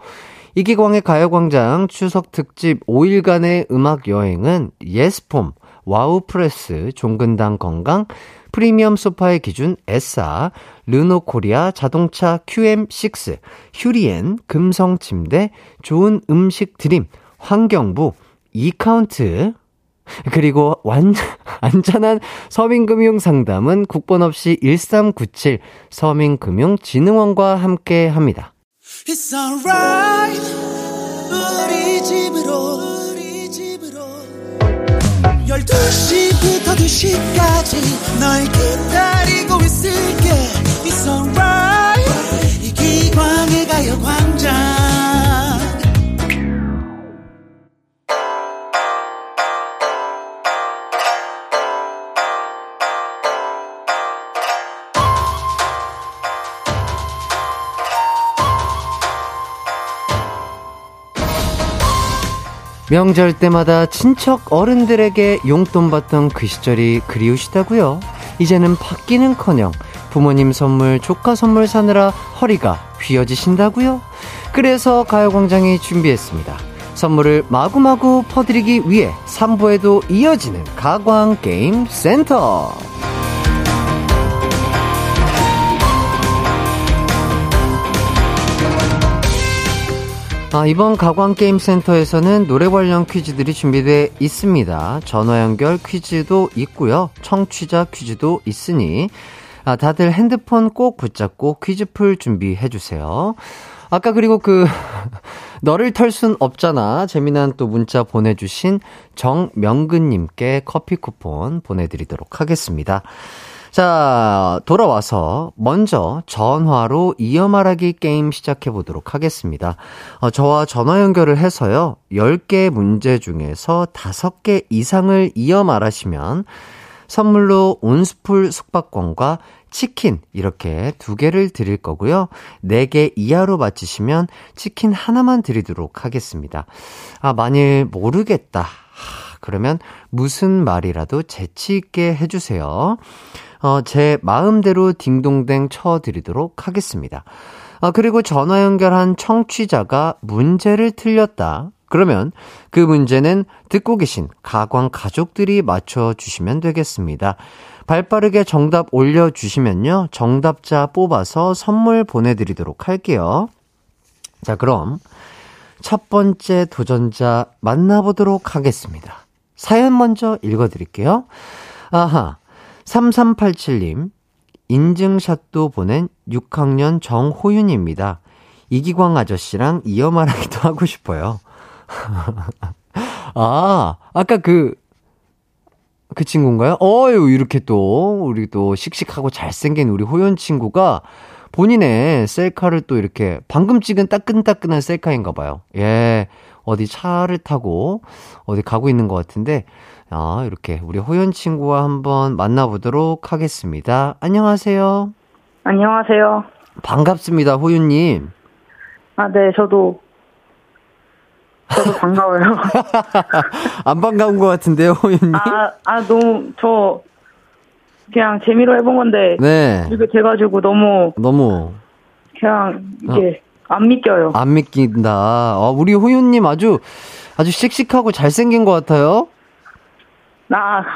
이기광의 가요광장 추석 특집 5일간의 음악여행은 예스폼, 와우프레스, 종근당 건강, 프리미엄 소파의 기준 에싸, 르노코리아 자동차 QM6, 휴리엔, 금성침대, 좋은 음식 드림, 환경부, 이카운트, 그리고 안전한 서민금융 상담은 국번 없이 1397 서민금융진흥원과 함께합니다. It's alright, 우리 집으로. 12시부터 2시까지 널 기다리고 있을게. It's alright, 이기광의 가요광장. 명절 때마다 친척 어른들에게 용돈 받던 그 시절이 그리우시다고요? 이제는 받기는커녕 부모님 선물, 조카 선물 사느라 허리가 휘어지신다고요? 그래서 가요광장이 준비했습니다. 선물을 마구마구 퍼드리기 위해 3부에도 이어지는 가광게임센터. 이번 가광게임센터에서는 노래 관련 퀴즈들이 준비되어 있습니다. 전화 연결 퀴즈도 있고요. 청취자 퀴즈도 있으니 다들 핸드폰 꼭 붙잡고 퀴즈 풀 준비해주세요. 아까 그리고 너를 털 순 없잖아 재미난 또 문자 보내주신 정명근님께 커피 쿠폰 보내드리도록 하겠습니다. 자, 돌아와서 먼저 전화로 이어 말하기 게임 시작해보도록 하겠습니다. 저와 전화 연결을 해서요, 10개 문제 중에서 5개 이상을 이어 말하시면 선물로 온수풀 숙박권과 치킨 이렇게 2개를 드릴 거고요. 4개 이하로 맞히시면 치킨 하나만 드리도록 하겠습니다. 만일 모르겠다 그러면 무슨 말이라도 재치 있게 해주세요. 제 마음대로 딩동댕 쳐드리도록 하겠습니다. 그리고 전화 연결한 청취자가 문제를 틀렸다 그러면 그 문제는 듣고 계신 가광 가족들이 맞춰주시면 되겠습니다. 발빠르게 정답 올려주시면요, 정답자 뽑아서 선물 보내드리도록 할게요. 자, 그럼 첫 번째 도전자 만나보도록 하겠습니다. 사연 먼저 읽어드릴게요. 3387님, 인증샷도 보낸 6학년 정호윤입니다. 이기광 아저씨랑 이어 말하기도 하고 싶어요. 아까 그 친구인가요? 어유, 이렇게 또, 우리 또 씩씩하고 잘생긴 우리 호연 친구가 본인의 셀카를 또 이렇게 방금 찍은 따끈따끈한 셀카인가봐요. 예, 어디 차를 타고 어디 가고 있는 것 같은데, 이렇게 우리 호연 친구와 한번 만나보도록 하겠습니다. 안녕하세요. 안녕하세요. 반갑습니다, 호윤님. 네, 저도 반가워요. 안 반가운 것 같은데요, 호윤님? 너무, 저, 그냥 재미로 해본 건데. 네. 이렇게 돼가지고 너무. 그냥, 이게, 안 믿겨요. 안 믿긴다. 우리 호윤님 아주 씩씩하고 잘생긴 것 같아요.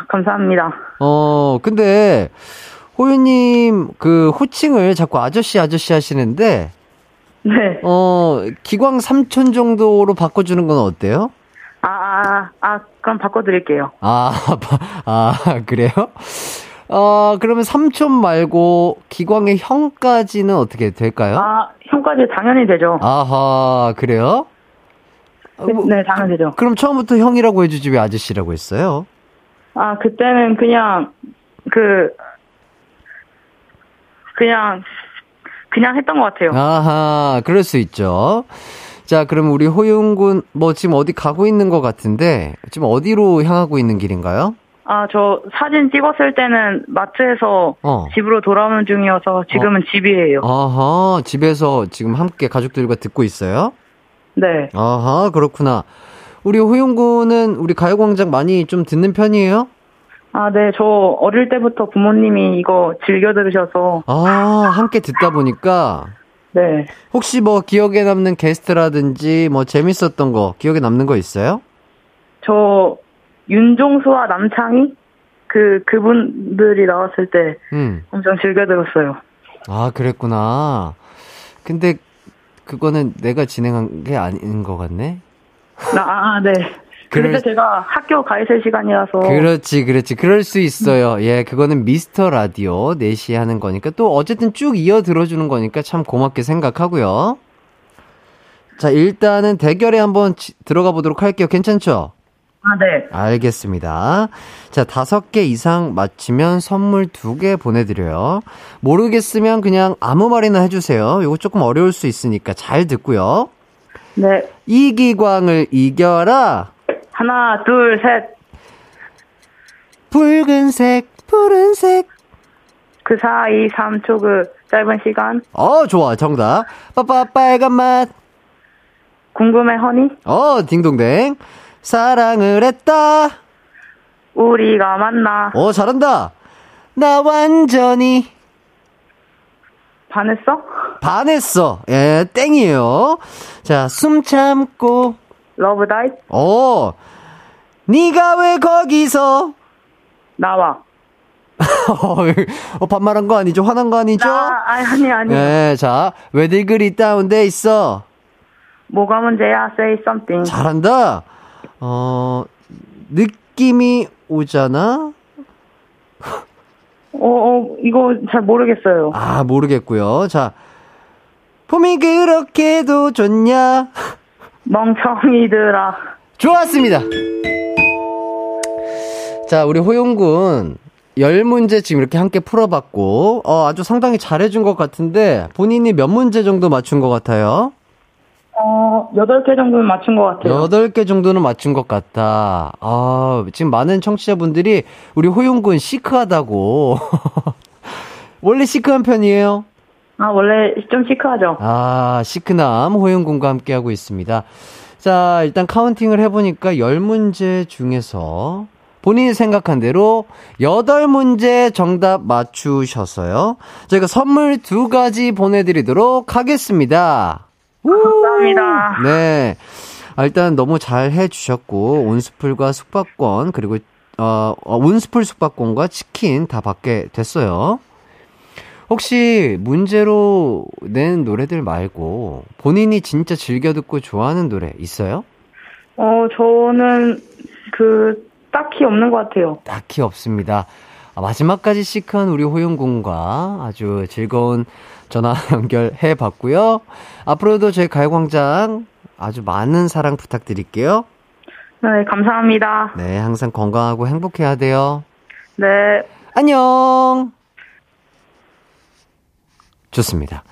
감사합니다. 근데, 호윤님, 호칭을 자꾸 아저씨 하시는데. 네. 기광 삼촌 정도로 바꿔주는 건 어때요? 그럼 바꿔드릴게요. 그래요? 그러면 삼촌 말고 기광의 형까지는 어떻게 될까요? 형까지 당연히 되죠. 아하, 그래요? 네, 당연히 되죠. 그럼 처음부터 형이라고 해주지 왜 아저씨라고 했어요? 그때는 그냥 했던 것 같아요. 아하, 그럴 수 있죠. 자, 그럼 우리 호윤군, 지금 어디 가고 있는 것 같은데, 지금 어디로 향하고 있는 길인가요? 저 사진 찍었을 때는 마트에서 집으로 돌아오는 중이어서 지금은 집이에요. 아하, 집에서 지금 함께 가족들과 듣고 있어요? 네. 아하, 그렇구나. 우리 호윤군은 우리 가요광장 많이 좀 듣는 편이에요? 네, 저 어릴 때부터 부모님이 이거 즐겨 들으셔서. 함께 듣다 보니까. 네. 혹시 기억에 남는 게스트라든지 재밌었던 거, 기억에 남는 거 있어요? 저 윤종수와 남창희? 그분들이 나왔을 때 엄청 즐겨 들었어요. 그랬구나. 근데 그거는 내가 진행한 게 아닌 것 같네? 네. 근데 제가 학교 가 있을 시간이라서. 그렇지. 그럴 수 있어요. 예, 그거는 미스터 라디오 4시에 하는 거니까 또 어쨌든 쭉 이어 들어주는 거니까 참 고맙게 생각하고요. 자, 일단은 대결에 한번 들어가 보도록 할게요. 괜찮죠? 네. 알겠습니다. 자, 5개 이상 맞히면 선물 2개 보내드려요. 모르겠으면 그냥 아무 말이나 해주세요. 요거 조금 어려울 수 있으니까 잘 듣고요. 네. 이기광을 이겨라. 하나, 둘, 셋. 붉은색, 푸른색. 그 사이 3초 짧은 시간. 좋아, 정답. 빨간 맛. 궁금해, 허니. 딩동댕. 사랑을 했다. 우리가 만나. 잘한다. 나 완전히. 반했어? 예, 땡이에요. 자, 숨 참고. 러브 다이브. 오, 니가 왜 거기서 나와. 반말한 거 아니죠? 화난 거 아니죠? 아니. 네, 자, 왜들 그리 다운돼 있어? 뭐가 문제야? Say something. 잘한다. 느낌이 오잖아. 이거 잘 모르겠어요. 아, 모르겠고요. 자, 폼이 그렇게도 좋냐? 멍청이들아. 좋았습니다. 자, 우리 호용군 10문제 지금 이렇게 함께 풀어봤고, 아주 상당히 잘해준 것 같은데, 본인이 몇 문제 정도 맞춘 것 같아요? 8개 정도는 맞춘 것 같아요. 8개 정도는 맞춘 것 같다. 아, 지금 많은 청취자분들이 우리 호용군 시크하다고. 원래 시크한 편이에요? 아, 원래 좀 시크하죠. 아, 시크남 호용군과 함께하고 있습니다. 자, 일단 카운팅을 해보니까 10문제 중에서 본인이 생각한 대로 8문제 정답 맞추셨어요. 저희가 선물 2가지 보내드리도록 하겠습니다. 감사합니다. 네. 일단 너무 잘 해주셨고, 온수풀과 숙박권, 그리고, 온수풀 숙박권과 치킨 다 받게 됐어요. 혹시 문제로 낸 노래들 말고, 본인이 진짜 즐겨 듣고 좋아하는 노래 있어요? 저는 딱히 없는 것 같아요. 딱히 없습니다. 마지막까지 시크한 우리 호영군과 아주 즐거운 전화 연결해봤고요. 앞으로도 저희 가요광장 아주 많은 사랑 부탁드릴게요. 네, 감사합니다. 네, 항상 건강하고 행복해야 돼요. 네. 안녕. 좋습니다.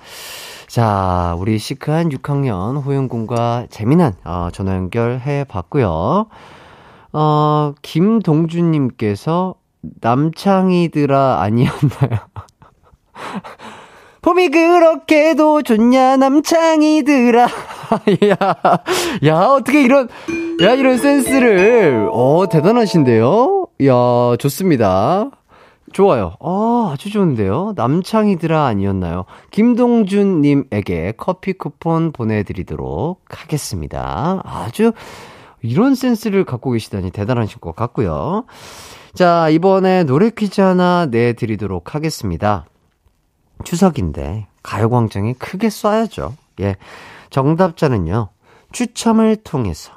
자, 우리 시크한 6학년 호영군과 재미난 전화 연결해봤고요. 김동준님께서 남창이들아 아니었나요? 봄이 그렇게도 좋냐 남창이들아. 야, 어떻게 이런 센스를. 대단하신데요? 야, 좋습니다. 좋아요. 아주 좋은데요? 남창이들아 아니었나요? 김동준님에게 커피 쿠폰 보내드리도록 하겠습니다. 아주 이런 센스를 갖고 계시다니 대단하신 것 같고요. 자, 이번에 노래 퀴즈 하나 내드리도록 하겠습니다. 추석인데 가요광장에 크게 쏴야죠. 예, 정답자는요, 추첨을 통해서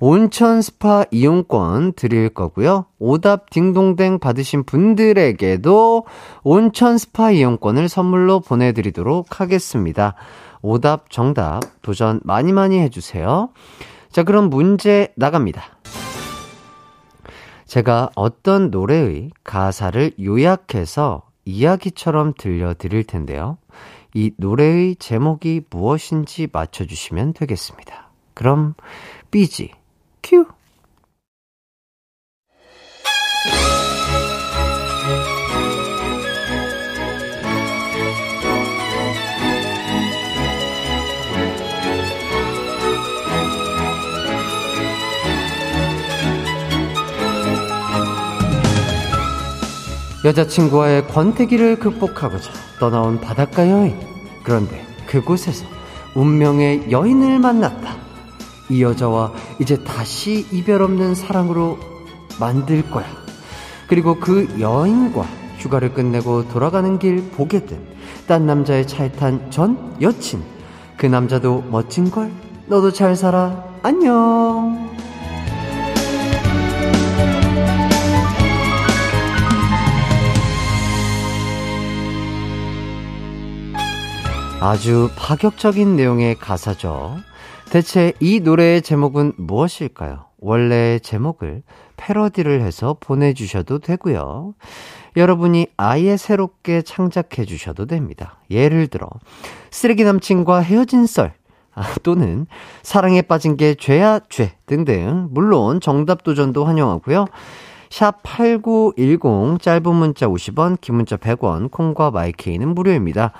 온천 스파 이용권 드릴 거고요. 오답 딩동댕 받으신 분들에게도 온천 스파 이용권을 선물로 보내드리도록 하겠습니다. 오답 정답 도전 많이 해주세요. 자, 그럼 문제 나갑니다. 제가 어떤 노래의 가사를 요약해서 이야기처럼 들려드릴 텐데요. 이 노래의 제목이 무엇인지 맞춰주시면 되겠습니다. 그럼 BG 큐! 여자친구와의 권태기를 극복하고자 떠나온 바닷가 여인. 그런데 그곳에서 운명의 여인을 만났다. 이 여자와 이제 다시 이별 없는 사랑으로 만들 거야. 그리고 그 여인과 휴가를 끝내고 돌아가는 길 보게 된 딴 남자의 차에 탄 전 여친. 그 남자도 멋진걸. 너도 잘 살아. 안녕. 아주 파격적인 내용의 가사죠. 대체 이 노래의 제목은 무엇일까요? 원래의 제목을 패러디를 해서 보내주셔도 되고요. 여러분이 아예 새롭게 창작해 주셔도 됩니다. 예를 들어 쓰레기 남친과 헤어진 썰, 또는 사랑에 빠진 게 죄야 죄 등등. 물론 정답 도전도 환영하고요. 샵 8910 짧은 문자 50원, 긴 문자 100원, 콩과 마이케이는 무료입니다.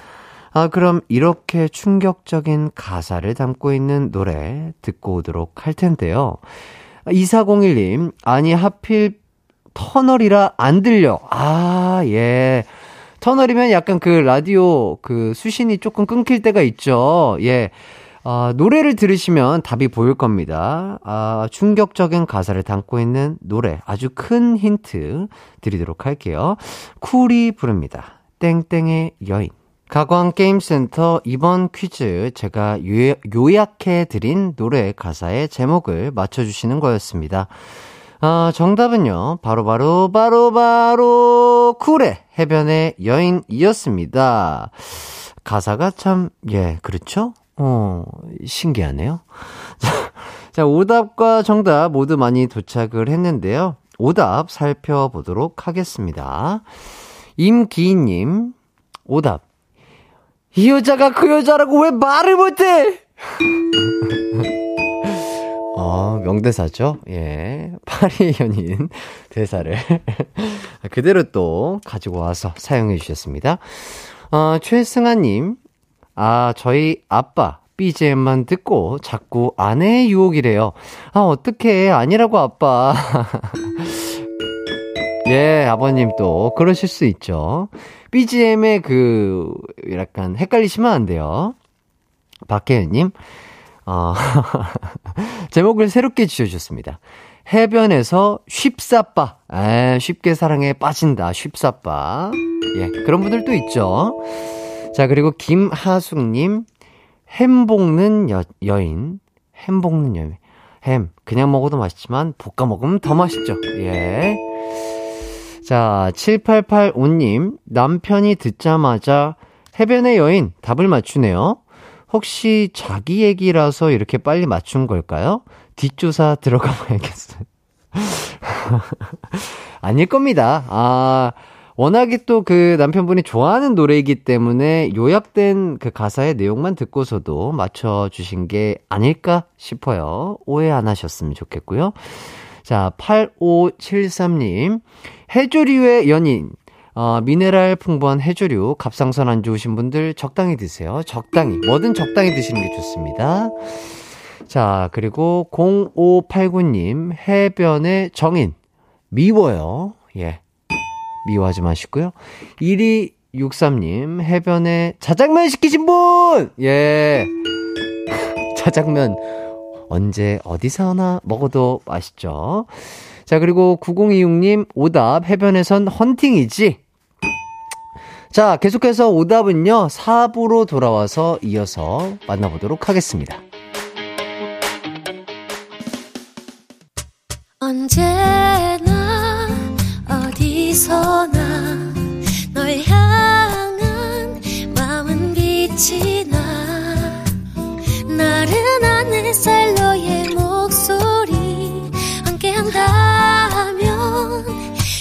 그럼 이렇게 충격적인 가사를 담고 있는 노래 듣고 오도록 할 텐데요. 2401님, 아니 하필 터널이라 안 들려. 아, 예. 터널이면 약간 그 라디오 그 수신이 조금 끊길 때가 있죠. 예. 노래를 들으시면 답이 보일 겁니다. 충격적인 가사를 담고 있는 노래, 아주 큰 힌트 드리도록 할게요. 쿨이 부릅니다. 땡땡의 여인. 가광게임센터 이번 퀴즈, 제가 요약해드린 노래 가사의 제목을 맞춰주시는 거였습니다. 정답은요, 바로 쿨의 해변의 여인이었습니다. 가사가 참, 예, 그렇죠? 신기하네요. 자, 오답과 정답 모두 많이 도착을 했는데요. 오답 살펴보도록 하겠습니다. 임기희님, 오답. 이 여자가 그 여자라고 왜 말을 못해? 명대사죠? 예. 파리의 연인 대사를 그대로 또 가지고 와서 사용해 주셨습니다. 최승아님, 저희 아빠 BGM만 듣고 자꾸 아내의 유혹이래요. 어떡해. 아니라고, 아빠. 예, 아버님 또 그러실 수 있죠. BGM에 약간 헷갈리시면 안 돼요. 박혜연님, 제목을 새롭게 지어주셨습니다. 해변에서 쉽사빠. 쉽게 사랑에 빠진다. 쉽사빠. 예, 그런 분들도 있죠. 자, 그리고 김하숙님, 햄 볶는 여인. 햄, 그냥 먹어도 맛있지만 볶아 먹으면 더 맛있죠. 예. 자, 7885님, 남편이 듣자마자 해변의 여인 답을 맞추네요. 혹시 자기 얘기라서 이렇게 빨리 맞춘 걸까요? 뒷조사 들어가 봐야겠어요. 아닐 겁니다. 워낙에 또 그 남편분이 좋아하는 노래이기 때문에 요약된 그 가사의 내용만 듣고서도 맞춰주신 게 아닐까 싶어요. 오해 안 하셨으면 좋겠고요. 자, 8573님, 해조류의 연인. 미네랄 풍부한 해조류, 갑상선 안 좋으신 분들 적당히 드세요. 적당히, 뭐든 적당히 드시는 게 좋습니다. 자, 그리고 0589님, 해변의 정인. 미워요. 예, 미워하지 마시고요. 1263님, 해변에 자장면 시키신 분! 예, 자장면 언제 어디서나 먹어도 맛있죠. 자, 그리고 9026님, 오답 해변에선 헌팅이지. 자, 계속해서 오답은요 4부로 돌아와서 이어서 만나보도록 하겠습니다. 언제나 어디서나 널 향한 마음은 빛이 나. 나른한 햇살 너의 목소리 함께한다면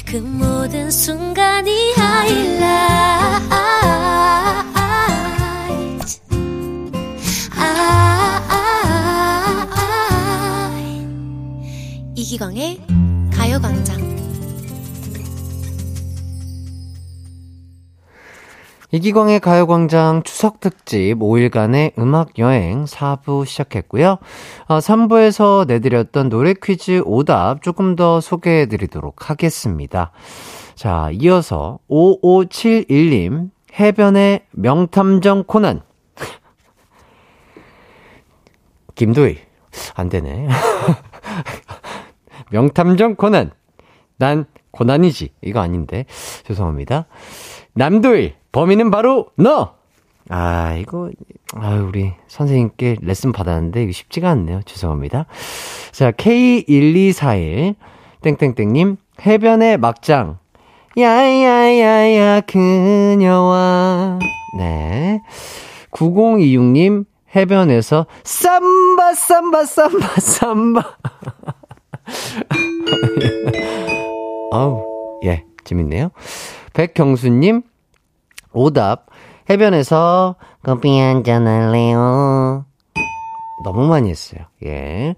그 모든 순간이 하이라이트. 이기광의 가요광장. 이기광의 가요광장 추석특집 5일간의 음악여행 4부 시작했고요. 3부에서 내드렸던 노래 퀴즈 오답 조금 더 소개해드리도록 하겠습니다. 자, 이어서 5571님, 해변의 명탐정 코난. 김도희, 안되네. 명탐정 코난. 난 고난이지. 이거 아닌데. 죄송합니다. 남도일, 범인은 바로 너! 우리 선생님께 레슨 받았는데 이거 쉽지가 않네요. 죄송합니다. 자, K1241 땡땡땡님, 해변의 막장. 야야야야 그녀와. 네. 9026님, 해변에서 삼바. 예, 재밌네요. 백경수님, 오답 해변에서 커피 한잔 할래요. 너무 많이 했어요. 예.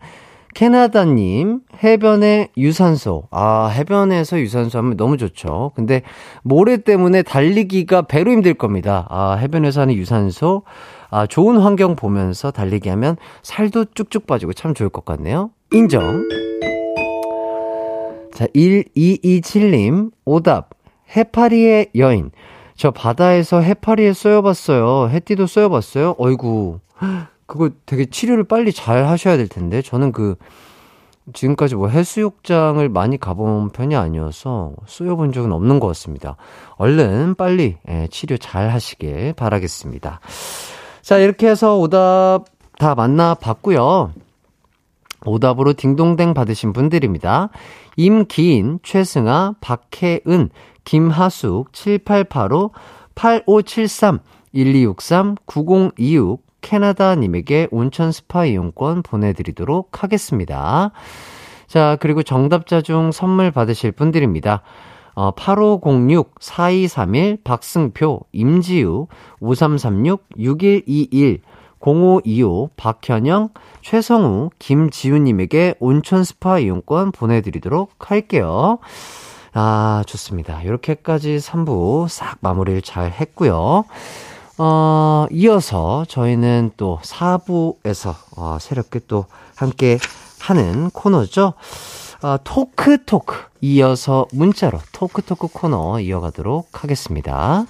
캐나다님, 해변의 유산소. 해변에서 유산소 하면 너무 좋죠. 근데 모래 때문에 달리기가 배로 힘들 겁니다. 해변에서 하는 유산소, 좋은 환경 보면서 달리기 하면 살도 쭉쭉 빠지고 참 좋을 것 같네요. 인정. 자, 1227님, 오답 해파리의 여인. 저 바다에서 해파리에 쏘여봤어요. 해띠도 쏘여봤어요? 어이구, 그거 되게 치료를 빨리 잘 하셔야 될 텐데, 저는 그 지금까지 뭐 해수욕장을 많이 가본 편이 아니어서 쏘여본 적은 없는 것 같습니다. 얼른 빨리 치료 잘 하시길 바라겠습니다. 자, 이렇게 해서 오답 다 만나봤고요. 오답으로 딩동댕 받으신 분들입니다. 임기인, 최승아, 박혜은, 김하숙, 7885-8573-1263-9026 캐나다님에게 온천 스파 이용권 보내드리도록 하겠습니다. 자, 그리고 정답자 중 선물 받으실 분들입니다. 8506-4231 박승표, 임지우, 5336-6121 0525 박현영, 최성우, 김지우님에게 온천 스파 이용권 보내드리도록 할게요. 아, 좋습니다. 이렇게까지 3부 싹 마무리를 잘 했고요. 이어서 저희는 또 4부에서 새롭게 또 함께 하는 코너죠. 토크토크. 이어서 문자로 토크토크 코너 이어가도록 하겠습니다.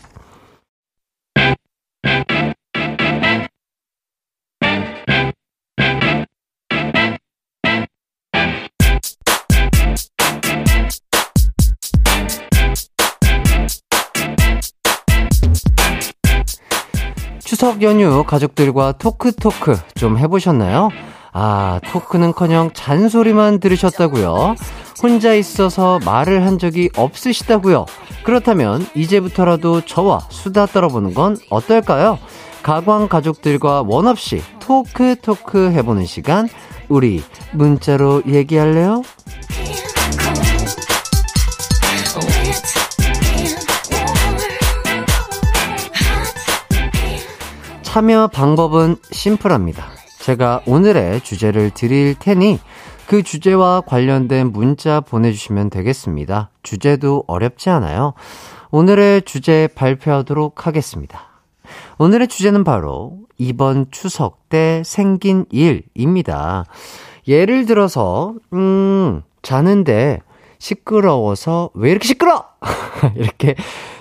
추석 연휴 가족들과 토크토크 좀 해보셨나요? 아, 토크는커녕 잔소리만 들으셨다고요? 혼자 있어서 말을 한 적이 없으시다고요? 그렇다면 이제부터라도 저와 수다 떨어보는 건 어떨까요? 가광 가족들과 원 없이 토크토크 해보는 시간, 우리 문자로 얘기할래요? 참여 방법은 심플합니다. 제가 오늘의 주제를 드릴 테니 그 주제와 관련된 문자 보내주시면 되겠습니다. 주제도 어렵지 않아요. 오늘의 주제 발표하도록 하겠습니다. 오늘의 주제는 바로 이번 추석 때 생긴 일입니다. 예를 들어서 자는데 시끄러워서 왜 이렇게 시끄러워! 이렇게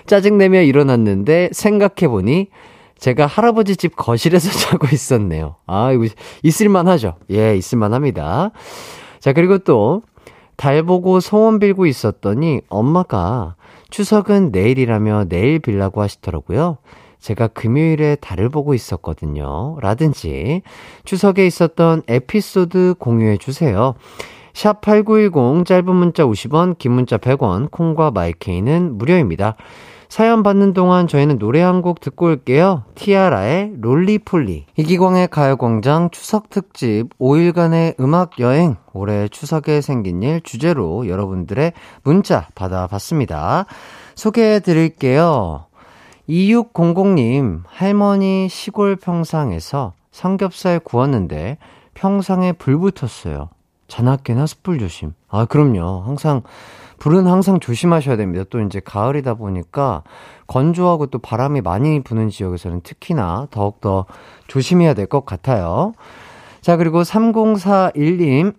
짜증내며 일어났는데 생각해보니 제가 할아버지 집 거실에서 자고 있었네요. 아, 이거 있을만 하죠. 예, 있을만 합니다. 자, 그리고 또 달 보고 소원 빌고 있었더니 엄마가 추석은 내일이라며 내일 빌라고 하시더라고요. 제가 금요일에 달을 보고 있었거든요. 라든지 추석에 있었던 에피소드 공유해 주세요. 샵 8910 짧은 문자 50원, 긴 문자 100원, 콩과 마이케이는 무료입니다. 사연 받는 동안 저희는 노래 한 곡 듣고 올게요. 티아라의 롤리폴리. 이기광의 가요광장 추석특집 5일간의 음악여행, 올해 추석에 생긴 일 주제로 여러분들의 문자 받아봤습니다. 소개해드릴게요. 2600님, 할머니 시골 평상에서 삼겹살 구웠는데 평상에 불 붙었어요. 자나깨나 숯불 조심. 아, 그럼요. 항상 불은 항상 조심하셔야 됩니다. 또 이제 가을이다 보니까 건조하고 또 바람이 많이 부는 지역에서는 특히나 더욱더 조심해야 될 것 같아요. 자, 그리고 3041님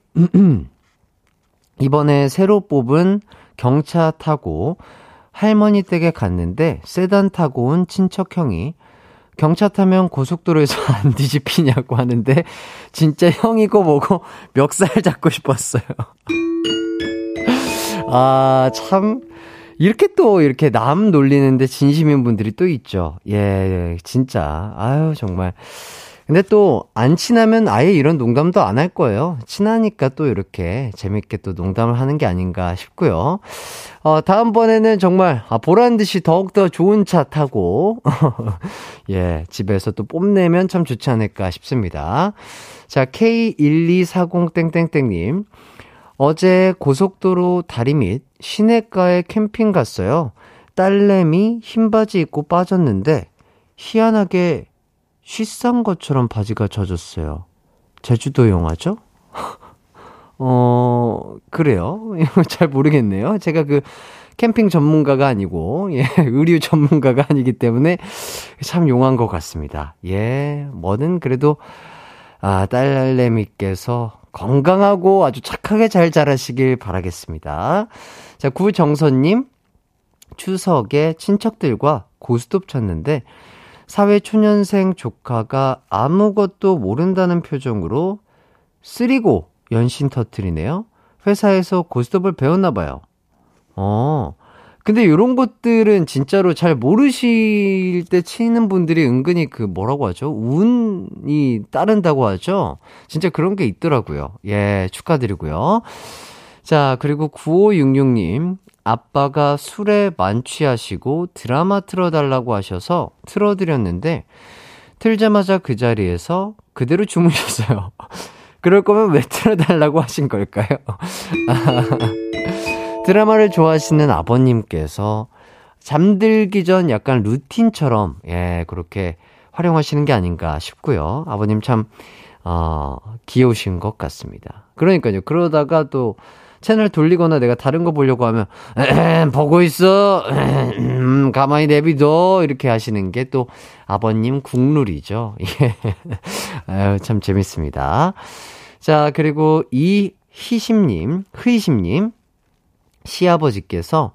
이번에 새로 뽑은 경차 타고 할머니 댁에 갔는데 세단 타고 온 친척형이 경차 타면 고속도로에서 안 뒤집히냐고 하는데 진짜 형이고 뭐고 멱살 잡고 싶었어요. 아, 참 이렇게 또 이렇게 남 놀리는데 진심인 분들이 또 있죠. 예, 진짜 아유 정말. 근데 또 안 친하면 아예 이런 농담도 안 할 거예요. 친하니까 또 이렇게 재밌게 또 농담을 하는 게 아닌가 싶고요. 다음번에는 정말 보란듯이 더욱더 좋은 차 타고 예, 집에서 또 뽐내면 참 좋지 않을까 싶습니다. 자, K1240땡땡땡님 어제 고속도로 다리 밑 시내가에 캠핑 갔어요. 딸내미 흰바지 입고 빠졌는데 희한하게 씻은 것처럼 바지가 젖었어요. 제주도 영화죠? 그래요? 잘 모르겠네요. 제가 그 캠핑 전문가가 아니고, 예, 의류 전문가가 아니기 때문에 참 용한 것 같습니다. 예, 뭐든 그래도, 아, 딸내미께서 건강하고 아주 착하게 잘 자라시길 바라겠습니다. 자, 구정선님, 추석에 친척들과 고스톱 쳤는데 사회초년생 조카가 아무것도 모른다는 표정으로 쓰리고 연신 터뜨리네요. 회사에서 고스톱을 배웠나봐요. 근데 이런 것들은 진짜로 잘 모르실 때 치는 분들이 은근히 그 뭐라고 하죠? 운이 따른다고 하죠? 진짜 그런 게 있더라고요. 예, 축하드리고요. 자, 그리고 9566님. 아빠가 술에 만취하시고 드라마 틀어달라고 하셔서 틀어드렸는데 틀자마자 그 자리에서 그대로 주무셨어요. 그럴 거면 왜 틀어달라고 하신 걸까요? 드라마를 좋아하시는 아버님께서 잠들기 전 약간 루틴처럼 예 그렇게 활용하시는 게 아닌가 싶고요. 아버님 참 귀여우신 것 같습니다. 그러니까요. 그러다가 또 채널 돌리거나 내가 다른 거 보려고 하면 보고 있어 가만히 내비둬 이렇게 하시는 게 또 아버님 국룰이죠. 예. 아유, 참 재밌습니다. 자 그리고 이희심님 시아버지께서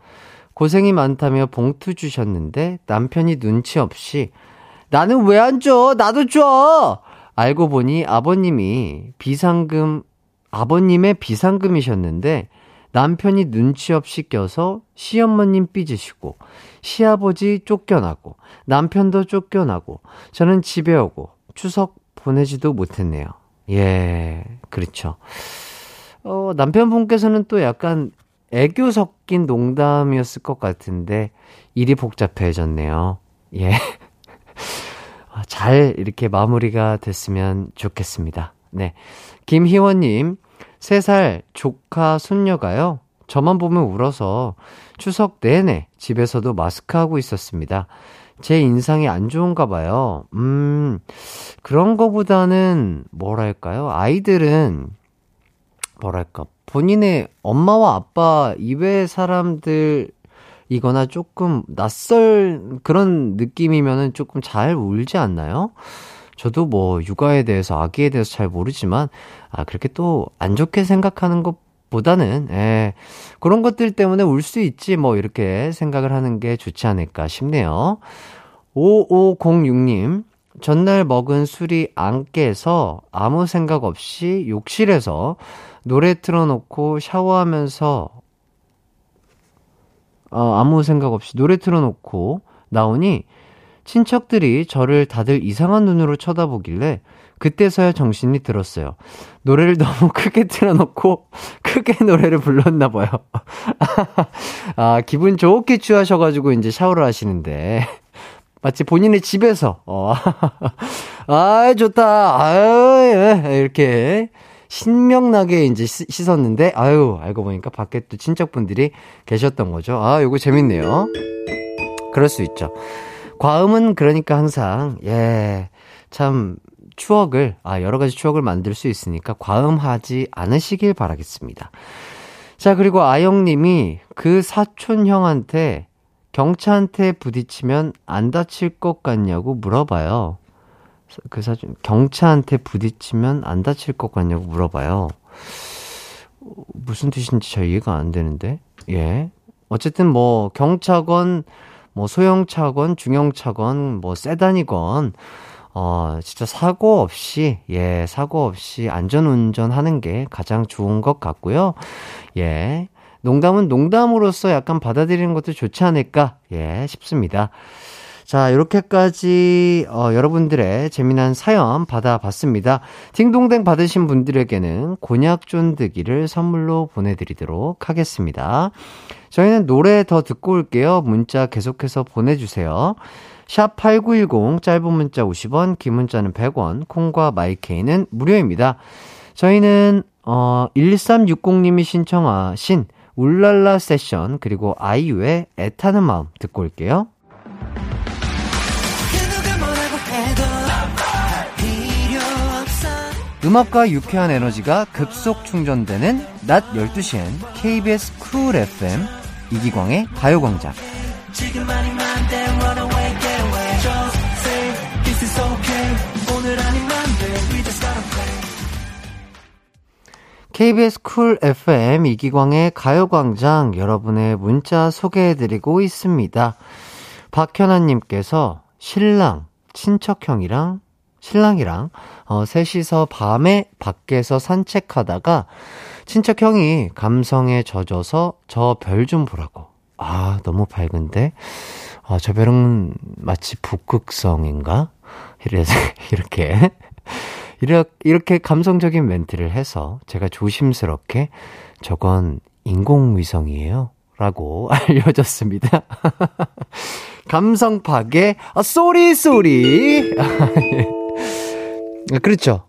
고생이 많다며 봉투 주셨는데 남편이 눈치 없이 나는 왜 안 줘? 나도 줘! 알고 보니 아버님의 비상금이셨는데 남편이 눈치 없이 껴서 시어머님 삐지시고 시아버지 쫓겨나고 남편도 쫓겨나고 저는 집에 오고 추석 보내지도 못했네요. 예, 그렇죠. 남편분께서는 또 약간 애교 섞인 농담이었을 것 같은데 일이 복잡해졌네요. 예, 잘 이렇게 마무리가 됐으면 좋겠습니다. 네, 김희원님 3살 조카 손녀가요 저만 보면 울어서 추석 내내 집에서도 마스크하고 있었습니다. 제 인상이 안 좋은가 봐요. 그런 거보다는 뭐랄까요, 아이들은 뭐랄까 본인의 엄마와 아빠 이외의 사람들이거나 조금 낯설 그런 느낌이면은 조금 잘 울지 않나요? 저도 뭐 육아에 대해서 아기에 대해서 잘 모르지만 그렇게 또 안 좋게 생각하는 것보다는 그런 것들 때문에 울 수 있지 뭐 이렇게 생각을 하는 게 좋지 않을까 싶네요. 5506님 전날 먹은 술이 안 깨서 아무 생각 없이 욕실에서 노래 틀어놓고 샤워하면서 아무 생각 없이 노래 틀어놓고 나오니 친척들이 저를 다들 이상한 눈으로 쳐다보길래 그때서야 정신이 들었어요. 노래를 너무 크게 틀어놓고 크게 노래를 불렀나 봐요. 기분 좋게 취하셔가지고 이제 샤워를 하시는데 마치 본인의 집에서 좋다 아유 이렇게 신명나게 이제 씻었는데 아유 알고 보니까 밖에 또 친척분들이 계셨던 거죠. 요거 재밌네요. 그럴 수 있죠. 과음은 그러니까 항상 참 추억을 여러 가지 추억을 만들 수 있으니까 과음하지 않으시길 바라겠습니다. 자 그리고 아영님이 그 사촌 형한테 경차한테 부딪히면 안 다칠 것 같냐고 물어봐요. 경차한테 부딪히면 안 다칠 것 같냐고 물어봐요. 무슨 뜻인지 잘 이해가 안 되는데. 예. 어쨌든 뭐 경차건 뭐 소형차건 중형차건 뭐 세단이건 진짜 사고 없이 사고 없이 안전운전하는 게 가장 좋은 것 같고요. 예. 농담은 농담으로서 약간 받아들이는 것도 좋지 않을까 싶습니다. 자 이렇게까지 여러분들의 재미난 사연 받아봤습니다. 딩동댕 받으신 분들에게는 곤약 쫀득이를 선물로 보내드리도록 하겠습니다. 저희는 노래 더 듣고 올게요. 문자 계속해서 보내주세요. 샵8910 짧은 문자 50원 긴 문자는 100원 콩과 마이케이는 무료입니다. 저희는 1360님이 신청하신 울랄라 세션 그리고 아이유의 애타는 마음 듣고 올게요. 음악과 유쾌한 에너지가 급속 충전되는 낮 12시엔 KBS 쿨 FM 이기광의 가요광장. KBS 쿨 FM 이기광의 가요광장 여러분의 문자 소개해드리고 있습니다. 박현아님께서 신랑 친척형이랑 신랑이랑 셋이서 밤에 밖에서 산책하다가 친척형이 감성에 젖어서 저 별 좀 보라고. 아, 너무 밝은데? 아, 저 별은 마치 북극성인가? 이렇게 감성적인 멘트를 해서 제가 조심스럽게 저건 인공위성이에요 라고 알려졌습니다. 감성 파괴, 아, 쏘리. 그렇죠.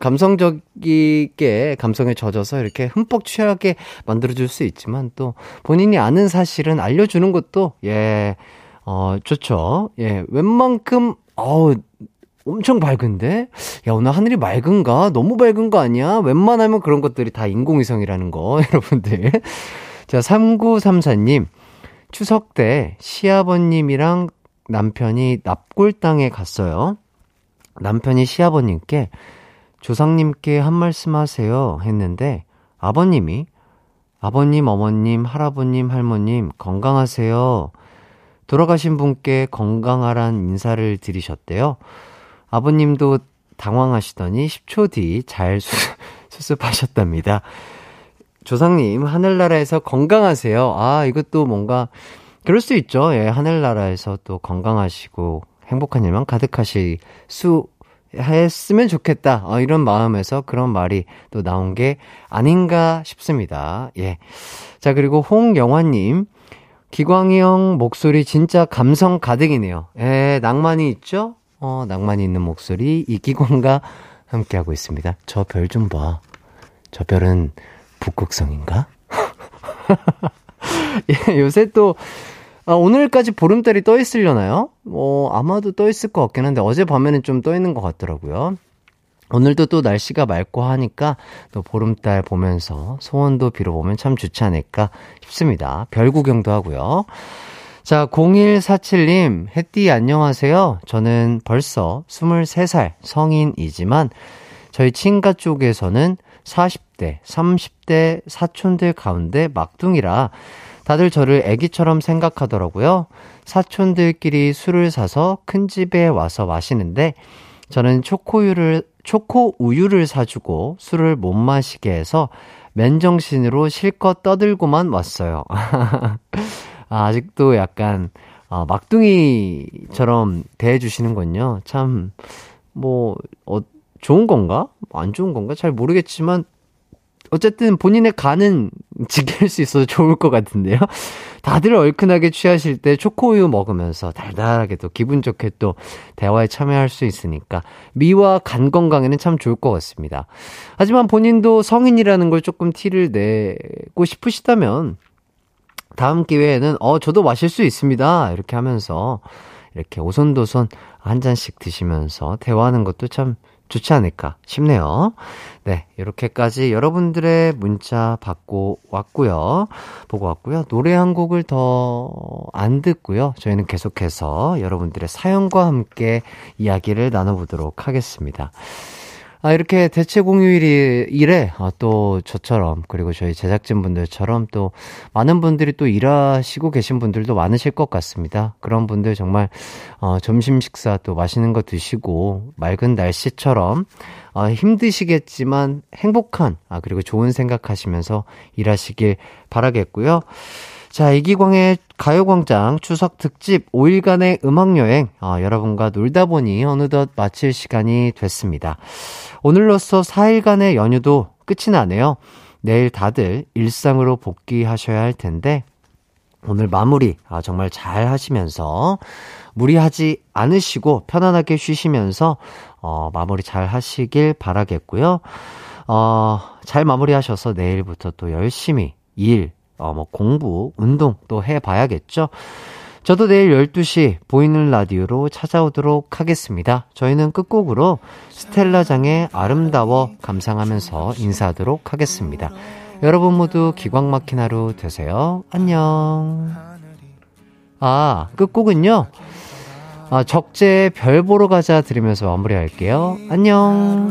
감성적이게 감성에 젖어서 이렇게 흠뻑 취하게 만들어줄 수 있지만 또 본인이 아는 사실은 알려주는 것도, 예, 좋죠. 예, 웬만큼, 엄청 밝은데? 야, 오늘 하늘이 맑은가? 너무 밝은 거 아니야? 웬만하면 그런 것들이 다 인공위성이라는 거, 여러분들. 자, 3934님. 추석 때 시아버님이랑 남편이 납골당에 갔어요. 남편이 시아버님께 조상님께 한 말씀 하세요 했는데 아버님이 아버님, 어머님, 할아버님, 할머님 건강하세요. 돌아가신 분께 건강하란 인사를 드리셨대요. 아버님도 당황하시더니 10초 뒤 잘 수습하셨답니다. 조상님, 하늘나라에서 건강하세요. 아, 이것도 뭔가 그럴 수 있죠. 예, 하늘나라에서 또 건강하시고 행복한 일만 가득하실 수 했으면 좋겠다. 이런 마음에서 그런 말이 또 나온 게 아닌가 싶습니다. 예. 자, 그리고 홍영환님. 기광이 형 목소리 진짜 감성 가득이네요. 예, 낭만이 있죠? 낭만이 있는 목소리 이기광과 함께하고 있습니다. 저 별 좀 봐. 저 별은 북극성인가? 예, 요새 또 오늘까지 보름달이 떠 있으려나요? 아마도 떠 있을 것 같긴 한데 어제 밤에는 좀 떠 있는 것 같더라고요. 오늘도 또 날씨가 맑고 하니까 또 보름달 보면서 소원도 빌어보면 참 좋지 않을까 싶습니다. 별 구경도 하고요. 자, 0147님, 햇띠 안녕하세요. 저는 벌써 23살 성인이지만 저희 친가 쪽에서는 40대, 30대 사촌들 가운데 막둥이라 다들 저를 애기처럼 생각하더라고요. 사촌들끼리 술을 사서 큰 집에 와서 마시는데 저는 초코우유를 사주고 술을 못 마시게 해서 맨정신으로 실컷 떠들고만 왔어요. 아직도 약간 막둥이처럼 대해주시는군요. 참 좋은 건가? 안 좋은 건가? 잘 모르겠지만 어쨌든 본인의 간은 지킬 수 있어서 좋을 것 같은데요. 다들 얼큰하게 취하실 때 초코우유 먹으면서 달달하게 또 기분 좋게 또 대화에 참여할 수 있으니까 미와 간 건강에는 참 좋을 것 같습니다. 하지만 본인도 성인이라는 걸 조금 티를 내고 싶으시다면 다음 기회에는 저도 마실 수 있습니다. 이렇게 하면서 이렇게 오손도손 한 잔씩 드시면서 대화하는 것도 참 좋지 않을까 싶네요. 네, 이렇게까지 여러분들의 문자 보고 왔고요. 노래 한 곡을 더 안 듣고요. 저희는 계속해서 여러분들의 사연과 함께 이야기를 나눠보도록 하겠습니다. 이렇게 대체 공휴일에 또 저처럼 그리고 저희 제작진분들처럼 또 많은 분들이 또 일하시고 계신 분들도 많으실 것 같습니다. 그런 분들 정말 점심 식사 또 맛있는 거 드시고 맑은 날씨처럼 힘드시겠지만 행복한 그리고 좋은 생각하시면서 일하시길 바라겠고요. 자, 이기광의 가요광장 추석 특집 5일간의 음악여행, 여러분과 놀다 보니 어느덧 마칠 시간이 됐습니다. 오늘로써 4일간의 연휴도 끝이 나네요. 내일 다들 일상으로 복귀하셔야 할 텐데 오늘 마무리 정말 잘 하시면서 무리하지 않으시고 편안하게 쉬시면서 마무리 잘 하시길 바라겠고요. 잘 마무리하셔서 내일부터 또 열심히 일, 공부, 운동 또 해봐야겠죠. 저도 내일 12시 보이는 라디오로 찾아오도록 하겠습니다. 저희는 끝곡으로 스텔라장의 아름다워 감상하면서 인사하도록 하겠습니다. 여러분 모두 기광 막힌 하루 되세요. 안녕. 끝곡은요, 적재의 별 보러 가자 들으면서 마무리할게요. 안녕.